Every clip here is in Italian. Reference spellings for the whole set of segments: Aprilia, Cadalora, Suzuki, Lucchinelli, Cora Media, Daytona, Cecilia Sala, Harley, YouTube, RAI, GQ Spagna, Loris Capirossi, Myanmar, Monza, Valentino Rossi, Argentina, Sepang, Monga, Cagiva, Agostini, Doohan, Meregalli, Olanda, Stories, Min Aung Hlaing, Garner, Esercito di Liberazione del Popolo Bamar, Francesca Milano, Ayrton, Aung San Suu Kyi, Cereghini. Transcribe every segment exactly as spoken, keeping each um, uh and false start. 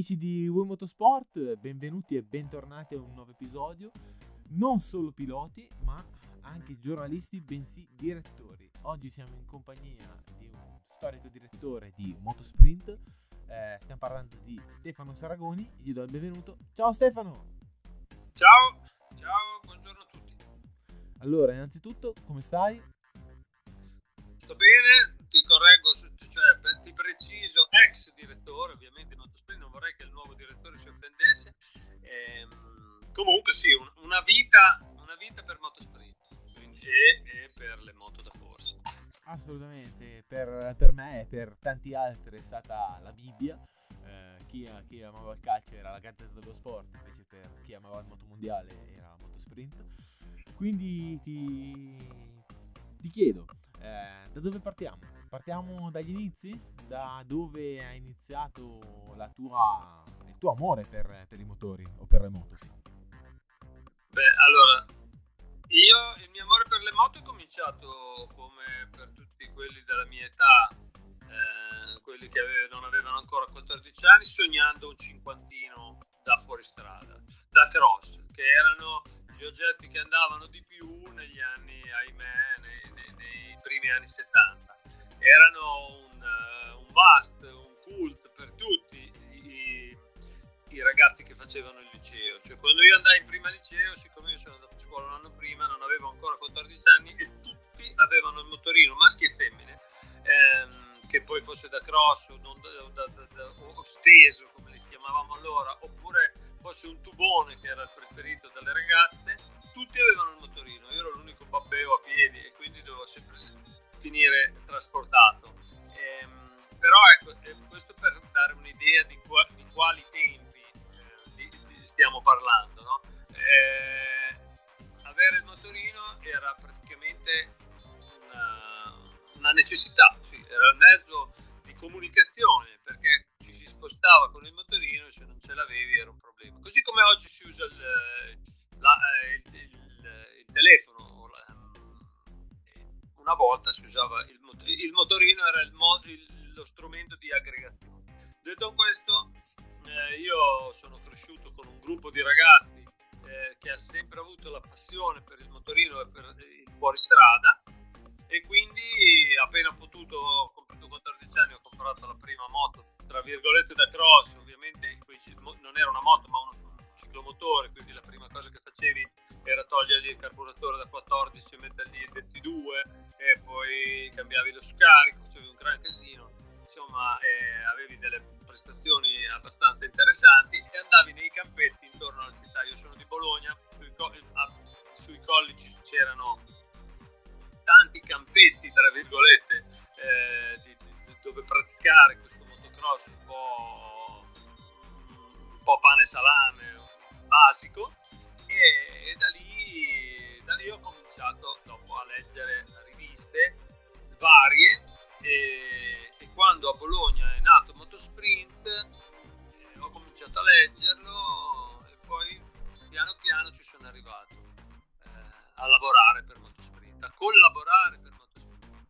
Amici di Wii Motorsport, benvenuti e bentornati a un nuovo episodio. Non solo piloti, ma anche giornalisti, bensì direttori. Oggi siamo in compagnia di un storico direttore di Motosprint. Eh, stiamo parlando di Stefano Saragoni. Gli do il benvenuto. Ciao Stefano! Ciao! Ciao, buongiorno a tutti. Allora, innanzitutto, come stai? Sto bene, ti correggo, cioè ti preciso, ex direttore, ovviamente Motosprint, non vorrei che il nuovo direttore si offendesse. Ehm, comunque sì, un, una vita una vita per Motosprint e, e per le moto da corsa. Assolutamente, per, per me e per tanti altri è stata la Bibbia. Eh, chi, chi amava il calcio era la Gazzetta dello Sport, invece per chi amava il motomondiale era Motosprint. Quindi ti, ti chiedo, eh, da dove partiamo? Partiamo dagli inizi? Da dove ha iniziato la tua, il tuo amore per, per i motori o per le moto? Beh, allora, io il mio amore per le moto è cominciato come per tutti quelli della mia età, Eh, quelli che ave- non avevano ancora quattordici anni, sognando un cinquantino da fuoristrada, da cross, che erano gli oggetti che andavano di più negli anni, ahimè, nei, nei, nei primi anni settanta. Erano un, uh, un must, un cult per tutti i, i ragazzi che facevano il liceo. Cioè, quando io andai in prima liceo, siccome io sono andato a scuola un anno prima, non avevo ancora quattordici anni e tutti avevano il motorino, maschi e femmine, ehm, che poi fosse da cross o, non da, da, da, o steso, come li chiamavamo allora, oppure fosse un tubone che era il preferito dalle ragazze, tutti avevano il motorino. Io ero l'unico babbeo a piedi e quindi dovevo sempre finire trasportato. Ehm, però ecco, questo per dare un'idea di, qua, di quali tempi eh, di, di stiamo parlando, no? Eh, avere il motorino era praticamente una, una necessità. Era un mezzo di comunicazione, perché ci si spostava con il motorino e se non ce l'avevi era un problema. Così come oggi si usa il, la, il, il, il telefono, la, una volta si usava il, il motorino, era il, il, lo strumento di aggregazione. Detto questo, eh, io sono cresciuto con un gruppo di ragazzi eh, che ha sempre avuto la passione per il motorino e per il fuoristrada. E quindi appena potuto, ho compiuto quattordici anni, ho comprato la prima moto, tra virgolette, da cross. Ovviamente non era una moto ma un ciclomotore, quindi la prima cosa che facevi era togliergli il carburatore da quattordici e mettergli il ventidue e poi cambiavi lo scarico, facevi un gran casino, insomma eh, avevi delle prestazioni abbastanza interessanti e andavi nei campetti intorno alla città. Io sono di Bologna, sui, co- a- sui colli c'erano tanti campetti, tra virgolette, eh, di, di, dove praticare questo motocross un po', un po' pane e salame, basico, e, e da, lì, da lì ho cominciato dopo a leggere riviste varie e, e quando a Bologna è nato Motosprint eh, ho cominciato a leggerlo e poi piano piano ci sono arrivato eh, a lavorare per Motosprint. A collaborare per Motosprint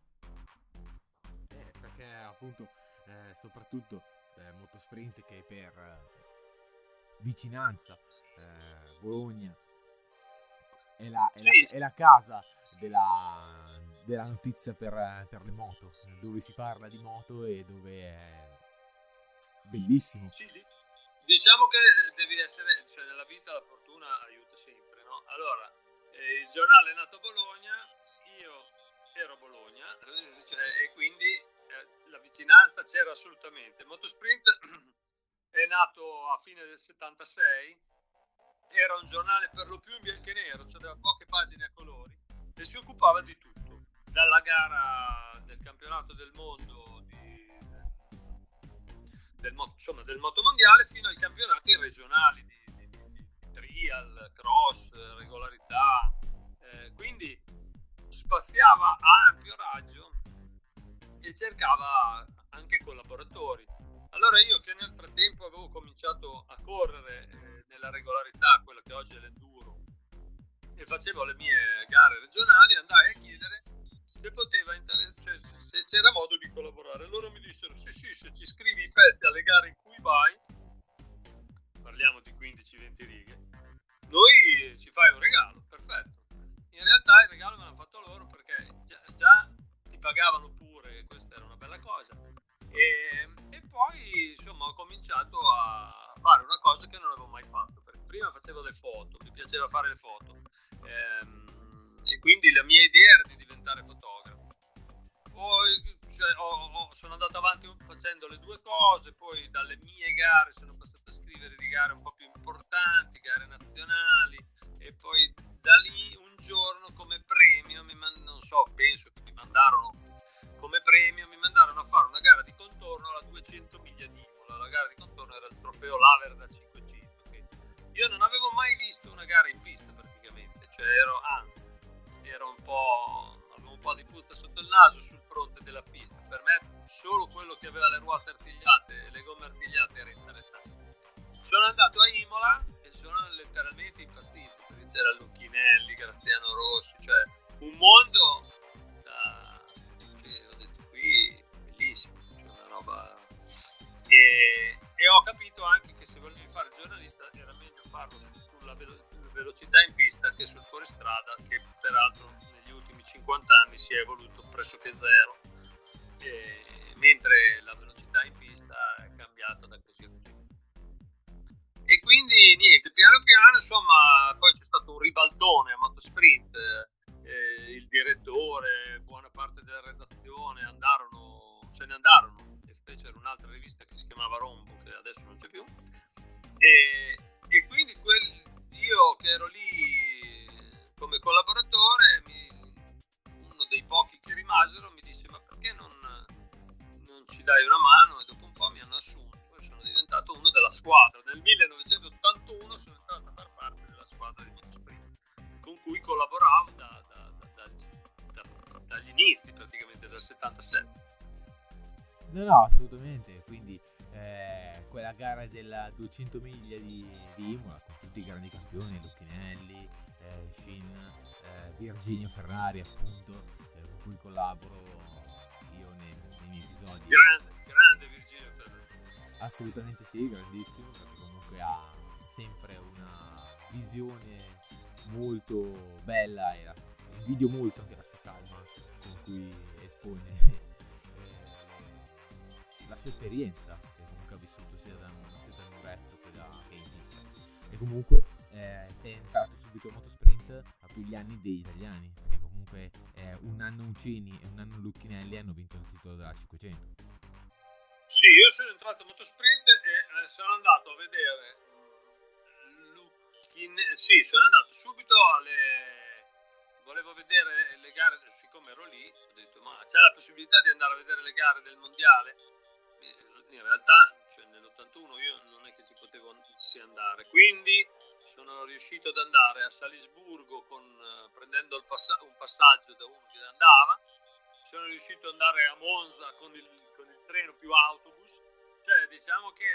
eh, perché appunto eh, soprattutto eh, Motosprint, che per eh, vicinanza eh, Bologna è la, è, sì. la, è la casa della, della notizia per, per le moto, dove si parla di moto e dove è bellissimo. Sì, diciamo che devi essere, cioè nella vita la fortuna aiuta sempre, no? Allora eh, il giornale è nato a Bologna, ero a Bologna, cioè, e quindi eh, la vicinanza c'era assolutamente. Motosprint è nato a fine del settantasei, era un giornale per lo più in bianco e nero, cioè aveva poche pagine a colori e si occupava di tutto, dalla gara del campionato del mondo di, del, insomma, del motomondiale fino ai campionati regionali di, di, di, di trial, cross, regolarità, eh, quindi spaziava a ampio raggio e cercava anche collaboratori. Allora io, che nel frattempo avevo cominciato a correre eh, nella regolarità, quella che oggi è l'enduro, e facevo le mie gare regionali, andai a chiedere se poteva inter- se, se c'era modo di collaborare. Loro mi dissero sì sì, se ti scrivi i pezzi alle gare in cui vai quindici venti righe, noi ci fai un regalo, perfetto. In realtà il regalo me l'hanno fatto loro, perché già, già ti pagavano pure, questa era una bella cosa. E, e poi insomma ho cominciato a fare una cosa che non avevo mai fatto, perché prima facevo le foto, mi piaceva fare le foto, e, e quindi la mia idea era di diventare fotografo. Poi cioè, ho, ho, sono andato avanti facendo le due cose, poi dalle mie gare sono passato a scrivere di gare un po' più importanti, gare nazionali, e poi da lì un giorno come premio, mi man- non so, penso che mi mandarono come premio, mi mandarono a fare una gara di contorno alla duecento miglia di Imola. La gara di contorno era il trofeo Laver da cinquecento, che io non avevo mai visto una gara in pista praticamente, cioè ero, anzi, ero un po', avevo un po' di puzza sotto il naso sul fronte della pista. Per me solo quello che aveva le ruote artigliate e le gomme artigliate era interessante. Sono andato a Imola e sono letteralmente infastidito, perché c'era Lucchinelli, Valentino Rossi, cioè un mondo da... bellissimo, cioè una roba. E, e ho capito anche che se volevi fare giornalista era meglio farlo sulla velo- velocità in pista che sul fuoristrada, che peraltro negli ultimi cinquanta anni si è evoluto pressoché zero, e, mentre la velocità in pista è cambiata da così a così. E quindi niente, piano piano insomma, poi c'è stato un ribaltone a Motosprint. Eh, il direttore, buona parte della redazione andarono, se ne andarono, e fecero un'altra rivista che si chiamava Rombo, che adesso non c'è più, e, e quindi quel, io che ero lì come collaboratore, mi, uno dei pochi che rimasero mi disse: ma perché non, non ci dai una mano? E dopo un po' mi hanno assunto e sono diventato uno della squadra. Nel millenovecentottantuno sono entrato a far parte della squadra di Motosprint, con cui collaboravo da, da, da, da, da, dagli inizi praticamente, dal settantasette. No, no, assolutamente. Quindi eh, quella gara della duecento miglia di, di Imola, con tutti i grandi campioni, Lucchinelli, eh, Shin, eh, Virginio Ferrari appunto, eh, con cui collaboro io nei, nei miei episodi. Grande, grande Virginio Ferrari. Assolutamente sì, grandissimo, perché comunque ha sempre una visione molto bella e invidio molto anche la sua calma con cui espone eh, la sua esperienza, che comunque ha vissuto sia da un muretto che da che in pista. E comunque eh, sei entrato subito a Motosprint a quegli anni degli italiani, perché comunque eh, un anno Uncini e un anno Lucchinelli hanno vinto il titolo della cinquecento. Sì, io sono entrato a Motosprint e eh, sono andato a vedere. In, sì, sono andato subito alle, volevo vedere le gare, siccome ero lì ho detto: ma c'è la possibilità di andare a vedere le gare del mondiale? In realtà cioè, nell'ottantuno io non è che ci potevo andare, quindi sono riuscito ad andare a Salisburgo con, prendendo il passa, un passaggio da uno che andava, sono riuscito ad andare a Monza con il, con il treno più autobus, cioè diciamo che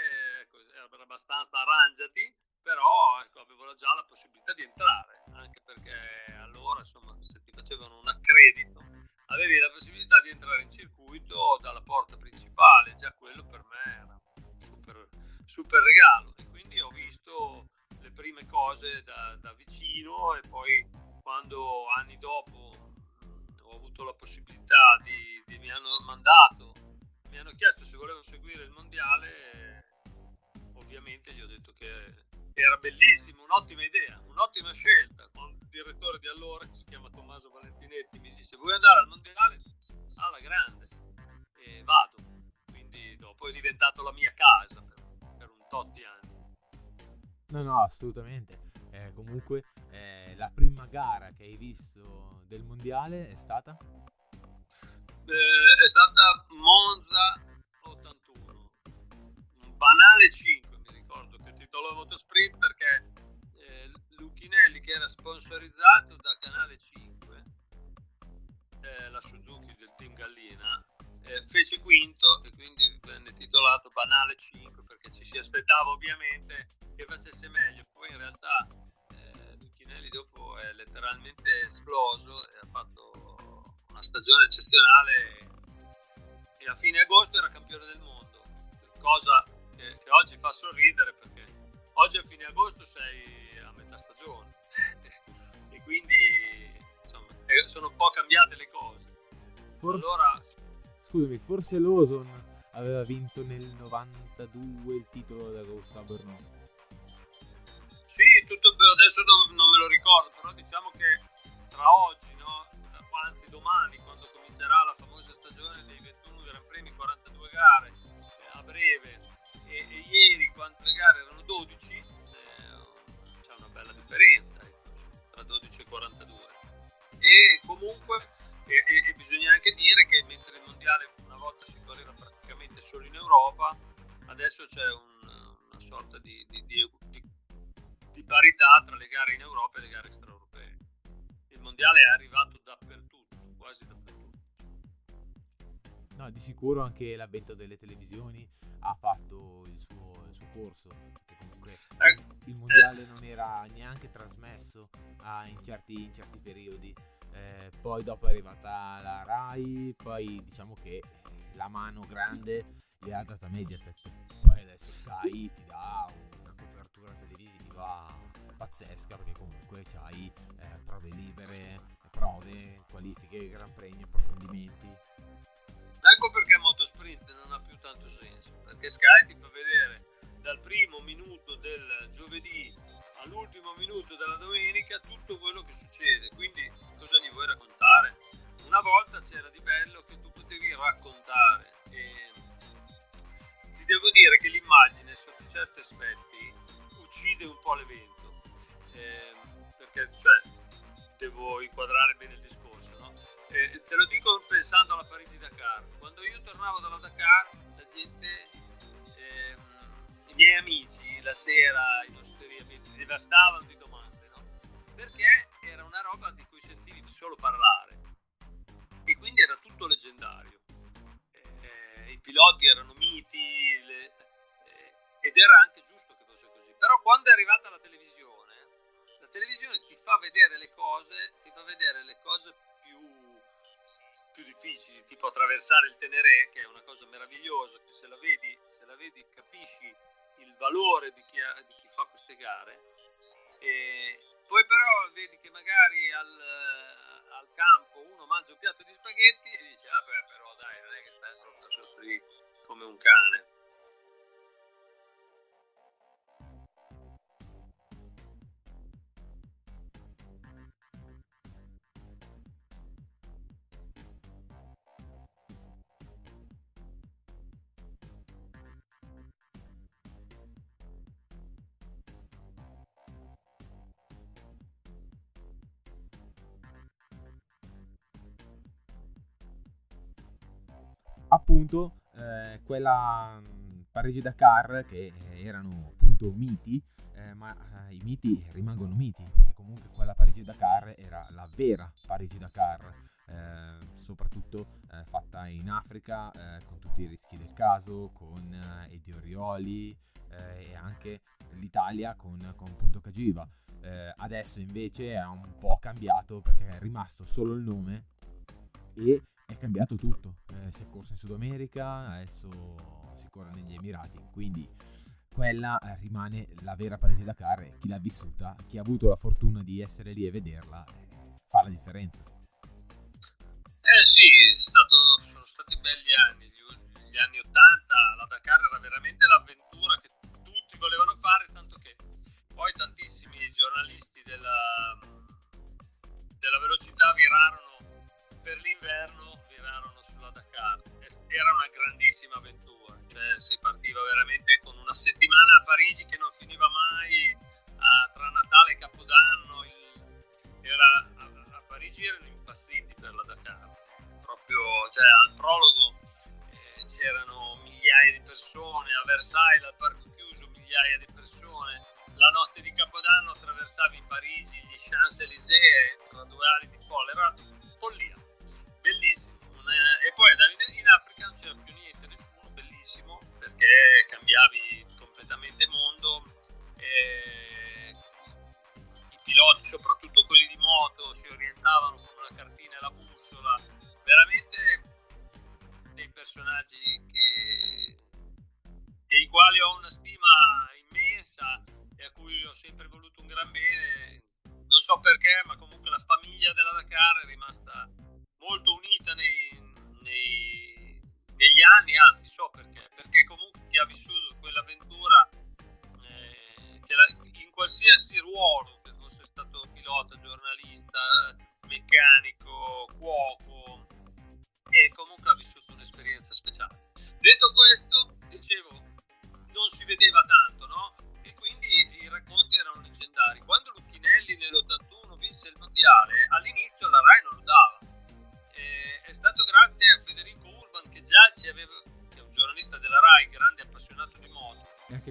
era abbastanza arrangiati. Però ecco, avevo già la possibilità di entrare, anche perché allora insomma se ti facevano un accredito avevi la possibilità di entrare in circuito dalla porta principale, già quello per me era un super, super regalo. E quindi ho visto le prime cose da, da vicino, e poi quando anni dopo ho avuto la possibilità di, di mi hanno mandato, mi hanno chiesto se volevo seguire il mondiale, ovviamente gli ho detto che era bellissimo, un'ottima idea, un'ottima scelta. Quando il direttore di allora, che si chiama Tommaso Valentinetti, mi disse: vuoi andare al mondiale? Alla grande, e vado. Quindi dopo è diventato la mia casa per, per un tot di anni. No, no, assolutamente. Eh, comunque eh, la prima gara che hai visto del mondiale è stata? Eh, è stata Monza ottantuno, Canale cinque. Lo Motosprint, perché eh, Lucchinelli, che era sponsorizzato da Canale cinque, eh, la Suzuki del team Gallina, eh, fece quinto, e quindi venne titolato Banale cinque, perché ci si aspettava ovviamente che facesse meglio. Poi in realtà eh, Lucchinelli dopo è letteralmente esploso e ha fatto una stagione eccezionale, e a fine agosto era campione del mondo, cosa che, che oggi fa sorridere, perché Oggi a fine agosto sei a metà stagione e quindi insomma sono un po' cambiate le cose. Forse, allora... Scusami, forse Lawson aveva vinto nel novantadue il titolo da Costa, per no? Sì, tutto per adesso non, non me lo ricordo, però diciamo che tra oggi, no, anzi domani, quando comincerà la famosa stagione dei ventuno Gran Premi, quarantadue gare eh, a breve, e, e ieri quante gare erano dodici, eh, c'è una bella differenza eh, tra dodici e quarantadue. E comunque e, e, e bisogna anche dire che mentre il mondiale una volta si correva praticamente solo in Europa, adesso c'è un, una sorta di, di, di, di, di parità tra le gare in Europa e le gare extraeuropee. Il mondiale è arrivato dappertutto, quasi dappertutto. No, di sicuro anche l'avvento delle televisioni ha fatto il suo, il suo corso, perché comunque eh, il mondiale eh. non era neanche trasmesso ah, in, certi, in certi periodi. Eh, poi dopo è arrivata la RAI, poi diciamo che la mano grande gli ha data Mediaset, poi adesso Sky ti dà una copertura televisiva pazzesca, perché comunque c'hai eh, prove libere, prove, qualifiche, gran premi, approfondimenti. Ecco perché Motosprint non ha più tanto senso, perché Sky ti fa vedere dal primo minuto del giovedì all'ultimo minuto della domenica tutto quello che succede, quindi cosa gli vuoi raccontare? Una volta c'era di bello che tu potevi raccontare, e ti devo dire che l'immagine sotto certi aspetti uccide un po' l'evento, eh, perché cioè, devo inquadrare bene il discorso, no? Eh, ce lo dico pensando alla Parigi-Dakar. Quando io tornavo dalla Dakar, la gente, eh, i miei amici la sera in osteria mi devastavano di domande, no? Perché era una roba di cui sentivi solo parlare e quindi era tutto leggendario, eh, i piloti erano miti, le, eh, ed era anche giusto che fosse così. Però quando è arrivata la televisione, la televisione ti fa vedere le cose, ti fa vedere le cose più, più difficili, tipo attraversare il Tenere, che è una cosa meravigliosa, che se la vedi, se la vedi capisci il valore di chi, ha, di chi fa queste gare, e poi però vedi che magari al, al campo uno mangia un piatto di spaghetti e dice vabbè, però dai, non è che stai troppo a soffrire come un cane. Appunto, eh, quella Parigi-Dakar, che erano appunto miti, eh, ma eh, i miti rimangono miti, perché comunque quella Parigi-Dakar era la vera Parigi-Dakar, eh, soprattutto eh, fatta in Africa, eh, con tutti i rischi del caso, con eh, Eddie Orioli eh, e anche l'Italia con, con Punto Cagiva. Eh, adesso invece è un po' cambiato, perché è rimasto solo il nome e è cambiato tutto, eh, si è corso in Sud America, adesso si corre negli Emirati, quindi quella rimane la vera Parigi-Dakar, e chi l'ha vissuta, chi ha avuto la fortuna di essere lì e vederla, eh, fa la differenza. Eh sì, è stato, sono stati belli anni, gli, gli anni ottanta, la Dakar era veramente l'avventura che tutti volevano fare, tanto che poi tantissimi giornalisti della, della velocità virarono per l'inverno, virarono sulla Dakar. Era una grandissima avventura, cioè si partiva veramente con una settimana a Parigi che non finiva mai, a, tra Natale e Capodanno, il, era, a, a Parigi erano impazziti per la Dakar, proprio cioè, al prologo eh, c'erano migliaia di persone, a Versailles al parco chiuso migliaia di persone, la notte di Capodanno attraversavi Parigi, gli Champs-Élysées, tra due ali di folla, era follia. Bellissimo, e poi andavi in Africa, non c'era più niente, nessuno, bellissimo, perché cambiavi completamente mondo, e i piloti, soprattutto quelli di moto, si orientavano con una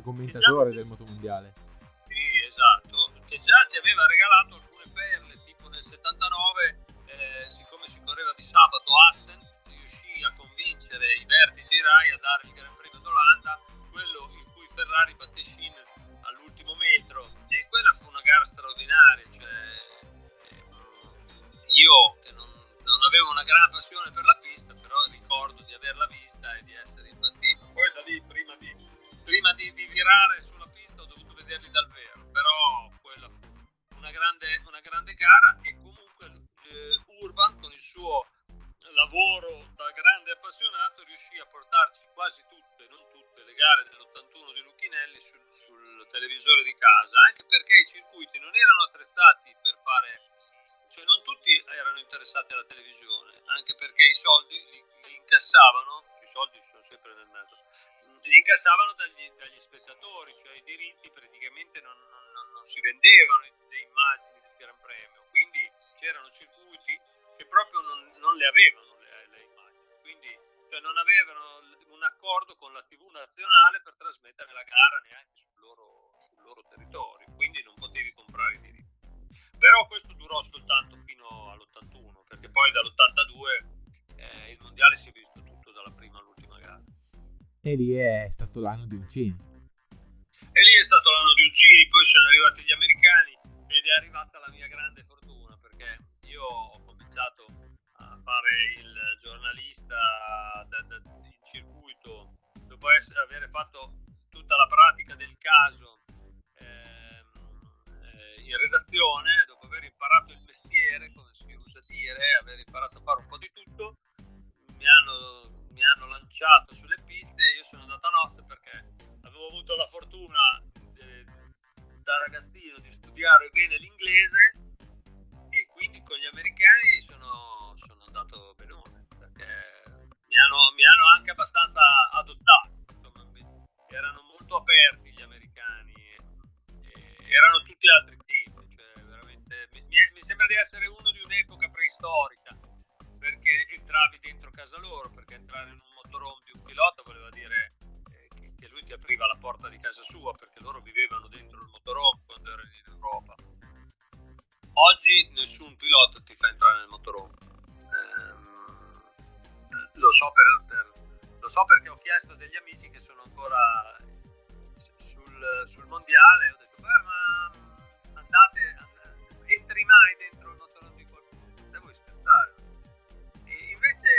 commentatore, esatto, del motomondiale. Sì, esatto, che già ci aveva regalato alcune perle, tipo nel settantanove, eh, siccome si correva di sabato a Assen, riuscì a convincere i vertici RAI a dare il Gran Premio d'Olanda, quello in cui Ferrari batté Shin all'ultimo metro, e quella fu una gara straordinaria, cioè io che non, non avevo una gran passione per la pista, però ricordo di averla vista e di essere impazzito. Poi da lì, prima di, prima di, di virare sulla pista, ho dovuto vederli dal vero, però quella fu una grande, una grande gara. E comunque eh, Urban, con il suo lavoro da grande appassionato, riuscì a portarci quasi tutte, non tutte, le gare dell'ottantuno di Lucchinelli sul, sul televisore di casa, anche perché i circuiti non erano attrezzati per fare... Cioè non tutti erano interessati alla televisione, anche perché i soldi li, li incassavano, i soldi sono sempre nel mezzo, li incassavano dagli, dagli spettatori, cioè i diritti praticamente non, non, non si vendevano le immagini del Gran Premio, quindi c'erano circuiti che proprio non, non le avevano le, le immagini, quindi cioè non avevano un accordo con la tivù nazionale per trasmettere la gara neanche sul loro, sul loro territorio, quindi non potevi comprare i diritti. Però questo durò soltanto fino all'ottantuno, perché poi dall'ottantadue eh, il mondiale si è visto tutto dalla prima all'ultima gara. E lì è stato l'anno di Uncini. E lì è stato l'anno di Uncini, poi sono arrivati gli americani ed è arrivata la mia grande fortuna, perché io ho cominciato a fare il giornalista da, da, in circuito, dopo essere, avere fatto tutta la pratica del caso in redazione, dopo aver imparato il mestiere, come si usa dire, aver imparato a fare un po' di tutto, mi hanno, mi hanno lanciato sulle piste e io sono andato a nozze, perché avevo avuto la fortuna de, da ragazzino di studiare bene l'inglese, e quindi con gli americani sono, sono andato benone, perché mi hanno, mi hanno anche abbastanza adottato, insomma, erano molto aperti gli americani, e, e erano tutti altri. Mi sembra di essere uno di un'epoca preistorica, perché entravi dentro casa loro, perché entrare in un motorhome di un pilota voleva dire eh, che lui ti apriva la porta di casa sua, perché loro vivevano dentro il motorhome quando erano in Europa. Oggi nessun pilota ti fa entrare nel motorhome, eh, lo, so per, per, lo so perché ho chiesto a degli amici che sono ancora sul, sul mondiale, ho detto beh, ma andate entri mai dentro il motorhome di qualcuno, devo aspettare. E invece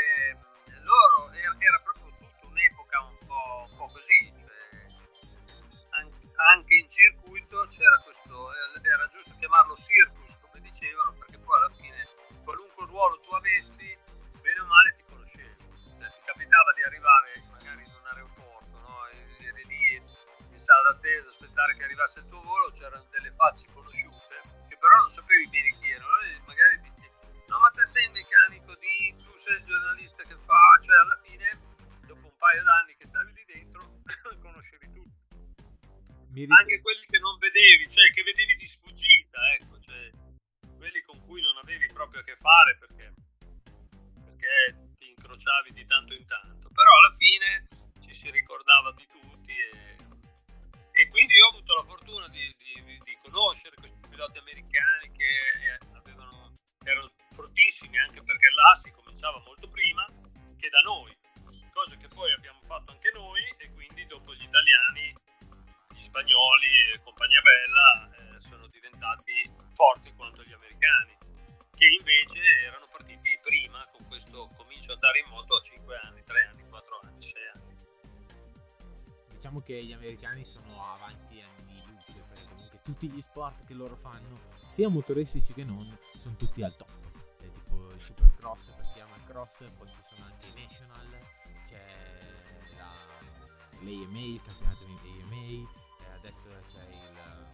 loro era proprio tutta un'epoca un po', un po' così, cioè, anche in circuito c'era questo, era giusto chiamarlo circus, come dicevano, perché poi alla fine qualunque ruolo tu avessi, bene o male ti conoscevi, cioè, ti capitava di arrivare magari in un aeroporto, no? Eri lì in sala d'attesa, aspettare che arrivasse il tuo volo, c'erano delle facce conosciute, però non sapevi bene chi erano, magari dici no ma te sei il meccanico di, tu sei il giornalista che fa, cioè alla fine dopo un paio d'anni che stavi lì dentro conoscevi tutti, anche quelli che non vedevi, cioè che vedevi di sfuggita, ecco, cioè quelli con cui non avevi proprio a che fare perché, perché ti incrociavi di tanto in tanto, però alla fine ci si ricordava di tutti, e, e quindi io ho avuto la fortuna di, di, di conoscere questi piloti americani che avevano, erano fortissimi, anche perché là si cominciava molto prima che da noi, cosa che poi abbiamo fatto anche noi, e quindi dopo gli italiani, gli spagnoli e compagnia bella eh, sono diventati forti quanto gli americani, che invece erano partiti prima con questo comincio a andare in moto a cinque anni, tre anni, quattro anni, sei anni. Diciamo che gli americani sono avanti anni di luce, perché comunque tutti gli sport che loro fanno, sia motoristici che non, sono tutti al top. È tipo il supercross, per chi ama il cross, poi ci sono anche i national, c'è la, l'A M A, il campionato di A M A, adesso c'è il,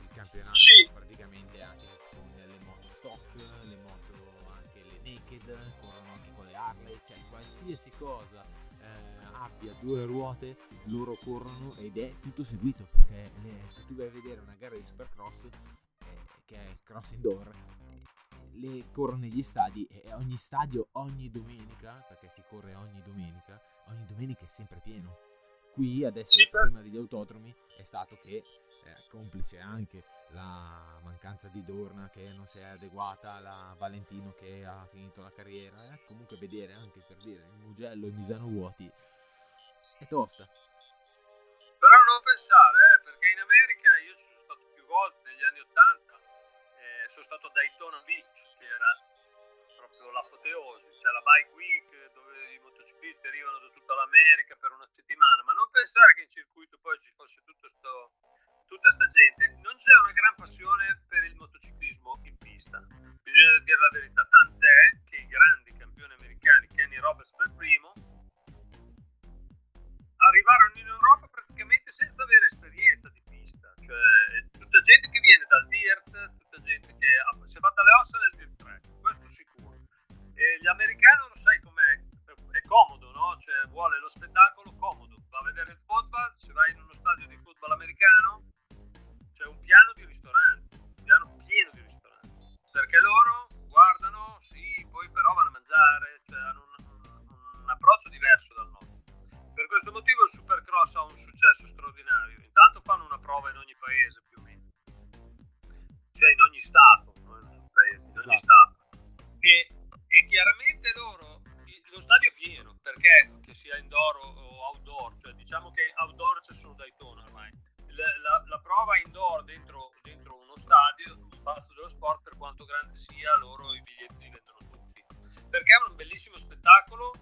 il campionato sì, praticamente anche con le moto stock, le moto anche le naked, corrono anche con le Harley, cioè qualsiasi cosa abbia due ruote loro corrono, ed è tutto seguito, perché le, se tu vai a vedere una gara di supercross eh, che è cross indoor, eh, le corrono negli stadi, e ogni stadio ogni domenica, perché si corre ogni domenica ogni domenica è sempre pieno, qui adesso il problema degli autodromi è stato che eh, complice anche la mancanza di Dorna che non si è adeguata alla Valentino che ha finito la carriera, eh, comunque vedere anche per dire il Mugello e Misano vuoti è tosta. Però non pensare, eh, perché in America io ci sono stato più volte negli anni ottanta, eh, sono stato a Daytona Beach che era proprio l'apoteosi, c'è cioè la Bike Week dove i motociclisti arrivano da tutta l'America per una settimana, ma non pensare che in circuito poi ci fosse tutto sto tutta sta gente. Non c'è una gran passione per il motociclismo in pista, bisogna dire la verità, tant'è che i grandi campioni americani, Kenny Roberts per primo, arrivarono in Europa praticamente senza avere esperienza di pista, cioè tutta gente che viene dal Dirt, tutta gente che ha, si è fatta le ossa nel Dirt tre, questo sicuro, e gli americani lo sai com'è, è comodo, no? Cioè vuole lo spettacolo comodo, va a vedere il football, se vai in uno stadio di football americano c'è un piano di ristoranti, un piano pieno di ristoranti, perché loro guardano, sì, poi però vanno a mangiare, cioè hanno un, un approccio diverso dal nostro. Per questo motivo il Supercross ha un successo straordinario, intanto fanno una prova in ogni paese più o meno, cioè in ogni stato, non in ogni paese, in ogni stato, e, e chiaramente loro, lo stadio è pieno, perché che sia indoor o outdoor, cioè diciamo che outdoor c'è solo Daytona ormai. La, la, la prova indoor dentro, dentro uno stadio, uno spazio dello sport, per quanto grande sia, loro i biglietti li vendono tutti, perché è un bellissimo spettacolo,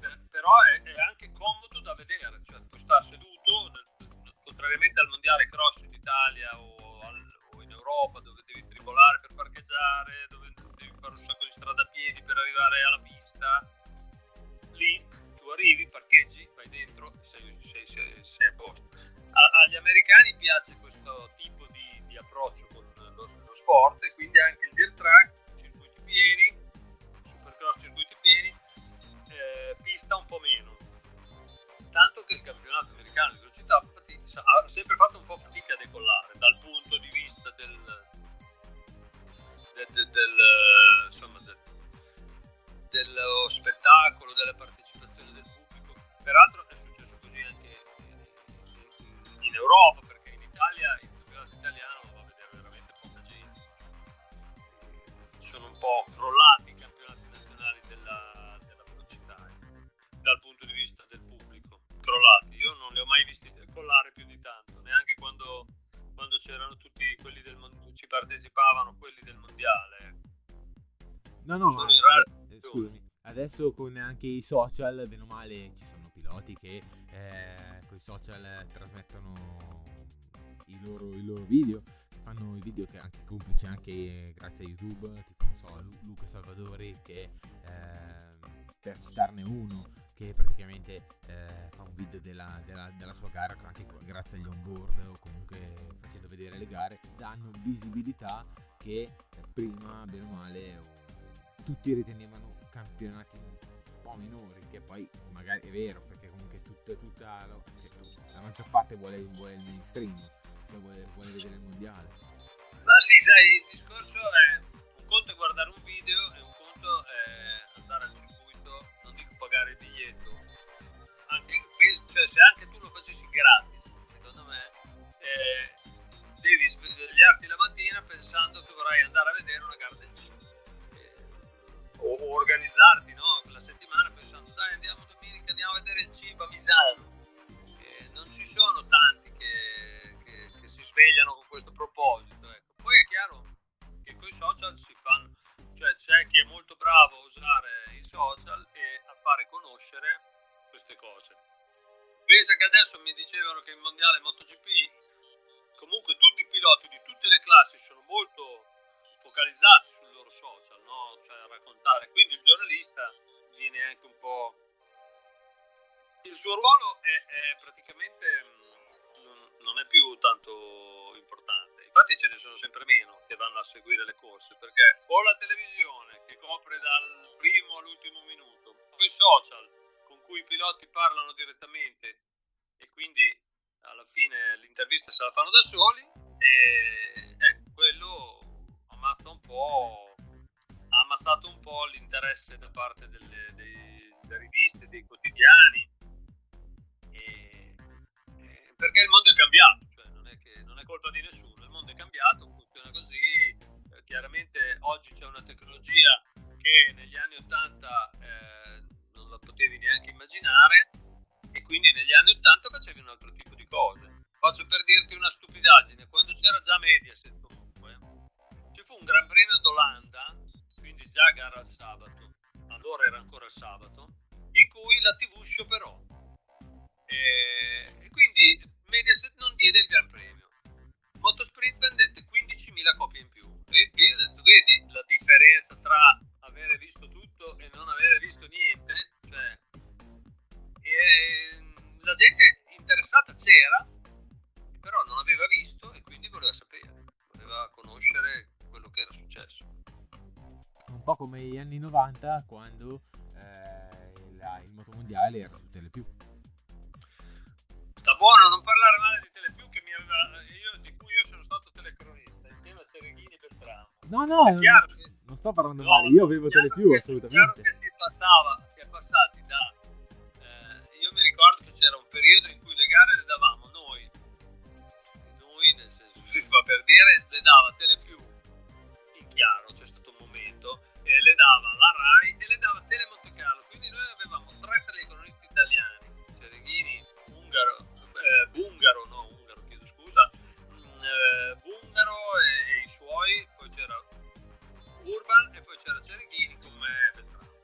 per, però è, è anche comodo da vedere, cioè tu stai seduto, contrariamente al mondiale cross in Italia o, al, o in Europa, dove devi tribolare per parcheggiare, dove devi fare un sacco di strada a piedi per arrivare alla pista, lì tu arrivi, parcheggi, vai dentro e sei, sei, sei, sei a posto. Agli americani piace questo tipo di, di approccio con lo, lo sport, e quindi anche il dirt track, circuiti pieni, supercross circuiti pieni, eh, pista un po' meno. Tanto che il campionato americano di velocità ha sempre fatto un po' fatica a decollare dal punto di vista del, del, del, del insomma del, dello spettacolo, della partecipazione del pubblico. Peraltro è successo così anche in Europa, perché in Italia il campionato italiano va a vedere veramente poca gente, sono un po' crollati i campionati nazionali della, della velocità dal punto di vista del pubblico, crollati, io non li ho mai visti crollare più di tanto, neanche quando, quando c'erano tutti quelli del mondo, ci partecipavano quelli del mondiale, no no sono in rare. Scusami, adesso con anche i social, bene o male, ci sono piloti che eh, con i social trasmettono i loro, i loro video, fanno i video che anche complici anche eh, grazie a YouTube, tipo non so, Luca Salvadori che eh, per citarne uno che praticamente eh, fa un video della, della, della sua gara anche grazie agli onboard o comunque facendo vedere le gare, danno visibilità che prima bene o male tutti ritenevano campionati un po' minori, che poi magari è vero, perché comunque tutta, tutta la, la maggior parte vuole, vuole il mainstream, cioè vuole, vuole vedere il mondiale. Ma sì, sai, il discorso è, un conto è guardare un video e un conto è andare al circuito, non dico pagare il biglietto, anche, cioè, se anche tu lo facessi gratis, secondo me eh, devi svegliarti la mattina pensando che vorrai andare a vedere una gara del cinema, o organizzarti, no? La settimana pensando dai andiamo domenica, andiamo a vedere il cibo a Misano, eh, non ci sono tanti che, che, che si svegliano con questo proposito, ecco. Poi è chiaro che con i social si fanno, cioè c'è chi è molto bravo a usare i social e a fare conoscere queste cose. Pensa che adesso mi dicevano che il mondiale MotoGP, comunque tutti i piloti di tutte le classi sono molto focalizzati sul loro social, no? Cioè a raccontare, quindi il giornalista viene anche un po', il suo ruolo è, è praticamente mh, non è più tanto importante, infatti ce ne sono sempre meno che vanno a seguire le corse, perché o la televisione che copre dal primo all'ultimo minuto, o i social con cui i piloti parlano direttamente e quindi alla fine l'intervista se la fanno da soli, e ecco, quello un po', ha ammazzato un po' l'interesse da parte delle, dei, delle riviste, dei quotidiani, perché il mondo è cambiato, cioè non è che non è colpa di nessuno, il mondo è cambiato, funziona così. Eh, chiaramente oggi c'è una tecnologia che negli anni ottanta eh, non la potevi neanche immaginare, e quindi negli anni ottanta facevi un altro tipo di cose. Faccio per dirti una stupidaggine: quando c'era già Mediaset, comunque ci fu un Gran Premio d'Olanda, quindi già gara al sabato, allora era ancora il sabato, in cui la tivù scioperò e, e quindi Mediaset non diede il Gran Premio. Motosprint vendette quindicimila copie in più, e io ho detto: vedi la differenza tra avere visto tutto e non avere visto niente, cioè, e la gente interessata c'era, però non aveva visto e quindi voleva sapere, voleva conoscere quello che era successo. Un po' come gli anni novanta, quando eh, la, il motomondiale era su Telepiù. Sta buono non parlare male di Telepiù, che mi aveva, io, di cui io sono stato telecronista insieme a Cereghini e Beltramo. No, no, non, non sto parlando no, male, io avevo Telepiù, assolutamente. È chiaro che si passava, si è passati da... Eh, io mi ricordo che c'era un periodo in cui le gare le davamo noi, noi nel senso, si fa per dire, le dava Telepiù in chiaro, c'è stato un momento, e le dava la RAI e le dava Telemonte Carlo, quindi noi avevamo tre telecronisti italiani, Cereghini, Ungaro, eh, Bungaro, no, Ungaro, chiedo scusa, eh, Bungaro e, e i suoi, poi c'era Urban e poi c'era Cereghini come Beltramo.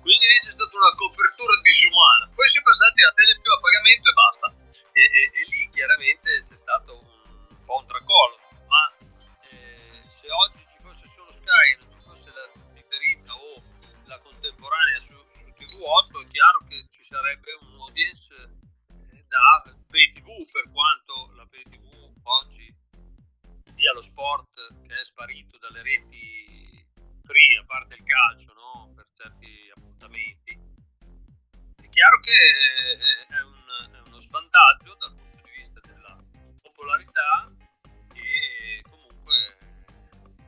Quindi lì c'è stata una copertura disumana, poi si è passati a Telepiù a pagamento e basta, e, e, e lì chiaramente c'è stato un, un po' un tracollo, ma eh, se oggi ci fosse solo Sky e non ci fosse la differita o la contemporanea su, su T V otto, è chiaro che ci sarebbe un audience da pay tv, per quanto la pay tv oggi dia lo sport che è sparito dalle reti free, a parte il calcio, no? Per certi appuntamenti è chiaro che è, un, è uno svantaggio dal punto di vista della popolarità, e comunque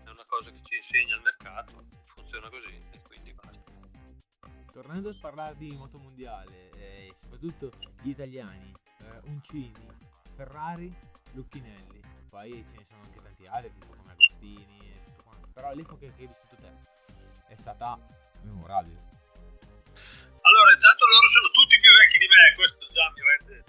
è una cosa che ci insegna il mercato, funziona così e quindi basta. Tornando a parlare di motomondiale e eh, soprattutto gli italiani, eh, Uncini, Ferrari, Lucchinelli, poi ce ne sono anche tanti altri tipo come Agostini e tutto quanto, però l'epoca che hai vissuto te è stata memorabile. Allora, intanto loro sono tutti più vecchi di me, questo già mi rende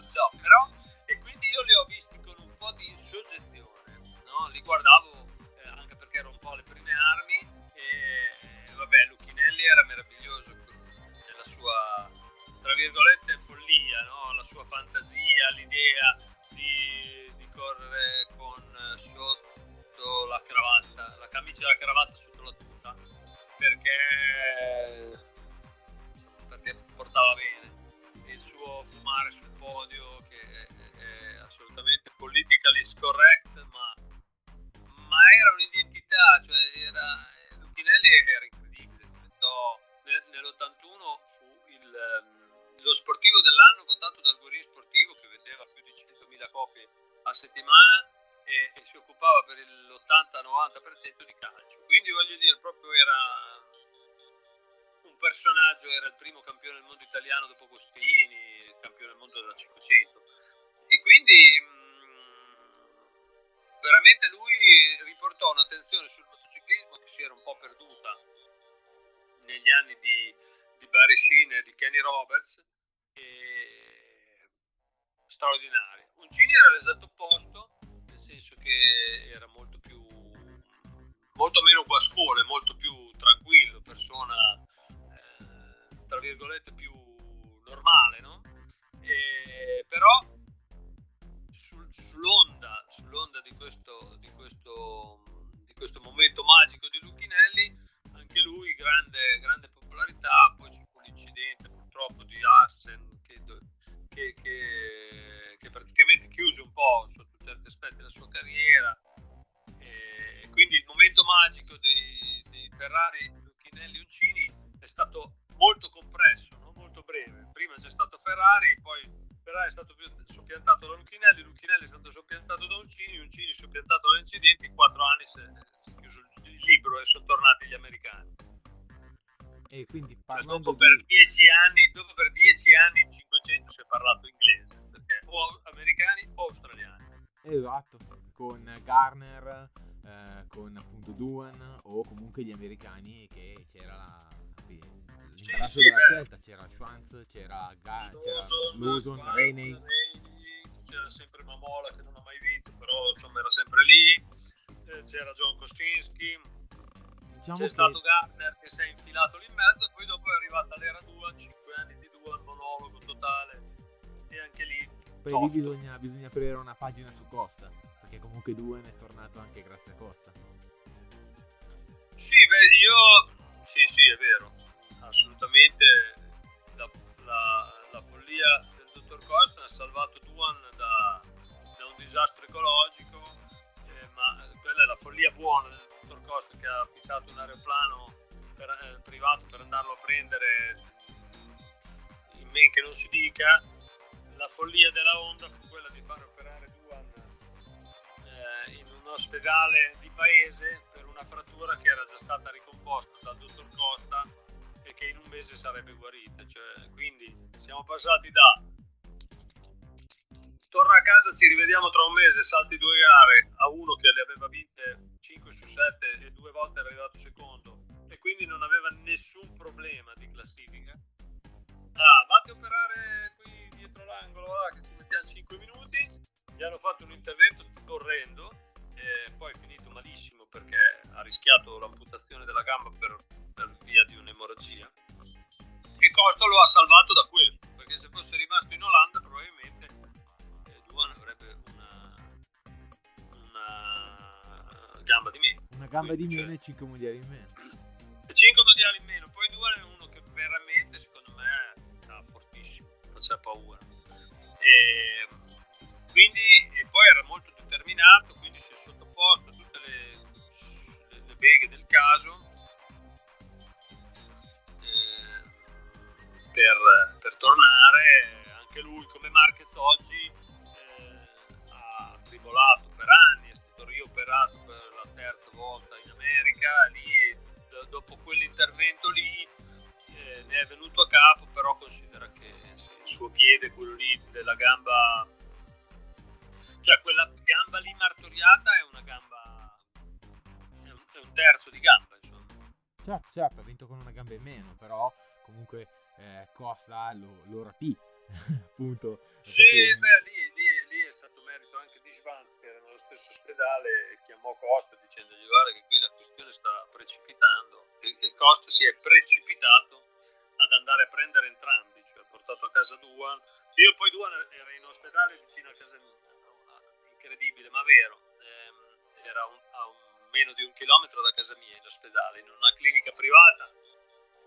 no, però, e quindi io li ho visti con un po' di suggestione, no? Li guardavo eh, anche perché ero un po' alle prime armi, e vabbè, Lucchinelli era meraviglioso nella sua, tra virgolette, follia, no? La sua fantasia, l'idea di, di correre con sotto la cravatta, la camicia e la cravatta sotto la tuta, perché, perché portava bene, il suo fumare sul podio, che è, è assolutamente politically scorrect, ma, ma era un'identità, cioè era... Lucchinelli era incredibile, diventò, nel, nell'ottantuno fu il, um, lo sportivo dell'anno votato dal Corriere Sportivo, che vedeva più di centomila copie a settimana e, e si occupava per l'ottanta novanta per cento di calcio, quindi voglio dire proprio era un personaggio, era il primo campione del mondo italiano dopo Agostini, campione del mondo della cinquecento, e quindi mh, veramente lui riportò un'attenzione sul motociclismo che si era un po' perduta negli anni di, di Bareshin e di Kenny Roberts, e... straordinario. Uncini era l'esatto opposto, nel senso che era molto più, molto meno guascone, molto più tranquillo, persona eh, tra virgolette più normale, no? E, però sul, sull'onda, sull'onda di questo, di questo questo momento magico di Lucchinelli, anche lui grande, grande popolarità, poi ci fu l'incidente purtroppo di Assen che, che, che, che praticamente chiuse un po' sotto certi aspetti la sua carriera, e quindi il momento magico di, di Ferrari, Lucchinelli, Uncini è stato molto compresso, no? Molto breve. Prima c'è stato Ferrari, poi Ferrari è stato soppiantato da Lucchinelli, Lucchinelli è stato soppiantato da Uncini, Uncini soppiantato da incidenti, in quattro anni si è chiuso il libro e sono tornati gli americani. E quindi parlando, cioè, dopo, di... per dieci anni, dopo per dieci anni, dopo per dieci anni accento si è parlato inglese, perché o americani o australiani. Esatto, con Garner, eh, con appunto Doohan, o comunque gli americani, che c'era la, sì, sì, sì, della scelta, c'era Schwantz, c'era Garner, Luzon, Rainey, c'era sempre Mamola che non ha mai vinto, però insomma era sempre lì, c'era John Kosinski. Diciamo c'è che... stato Garner che si è infilato lì in mezzo, e poi dopo è arrivata l'era Doohan, cinque anni di Doohan, monologo totale, e anche lì poi lì bisogna, bisogna aprire una pagina su Costa, perché comunque Doohan è tornato anche grazie a Costa. Sì, beh, io sì sì è vero, assolutamente la, la, la follia del dottor Costa ha salvato Doohan da, da un disastro ecologico, eh, ma quella è la follia buona del dottor Costa, che ha fittato un aeroplano per, eh, privato per andarlo a prendere in men che non si dica. La follia della Honda fu quella di far operare Doohan eh, in un ospedale di paese per una frattura che era già stata ricomposta dal dottor Costa e che in un mese sarebbe guarita, cioè, quindi siamo passati da torna a casa, ci rivediamo tra un mese, salti due gare, a uno che le aveva vinte cinque su sette e due volte era arrivato secondo e quindi non aveva nessun problema di classifica. Ah, vatti a operare qui dietro l'angolo, là, che ci mettiamo cinque minuti, gli hanno fatto un intervento orrendo e poi è finito malissimo perché ha rischiato l'amputazione della gamba per, per via di un'emorragia, e Costa lo ha salvato da questo, perché se fosse rimasto in Olanda probabilmente eh, Doohan avrebbe una una gamba di meno, una gamba quindi, di meno cioè, e cinque mondiali in meno cinque mondiali in meno. Poi Doohan è uno che veramente secondo me era fortissimo, faceva paura, e quindi e poi era molto determinato, quindi si è sottoposto a tutte le, le beghe del caso eh, per, per tornare. Anche lui come Marquez oggi eh, ha tribolato per anni, è stato rioperato per terza volta in America, lì dopo quell'intervento lì eh, ne è venuto a capo, però considera che il suo piede, quello lì della gamba, cioè quella gamba lì martoriata è una gamba, è un, è un terzo di gamba insomma. Certo, certo, ha vinto con una gamba in meno, però comunque eh, Costa lo, lo rapì appunto. Sì, perché... beh lì, lì, lì è stato merito anche di Schwantz, che era nello stesso ospedale, e chiamò Costa dicendogli guarda che qui la questione sta precipitando, e, e Costa si è precipitato ad andare a prendere entrambi, cioè ha portato a casa Doohan. Io poi Doohan era in ospedale vicino a casa mia, incredibile ma vero, eh, era un, a un, meno di un chilometro da casa mia in ospedale, in una clinica privata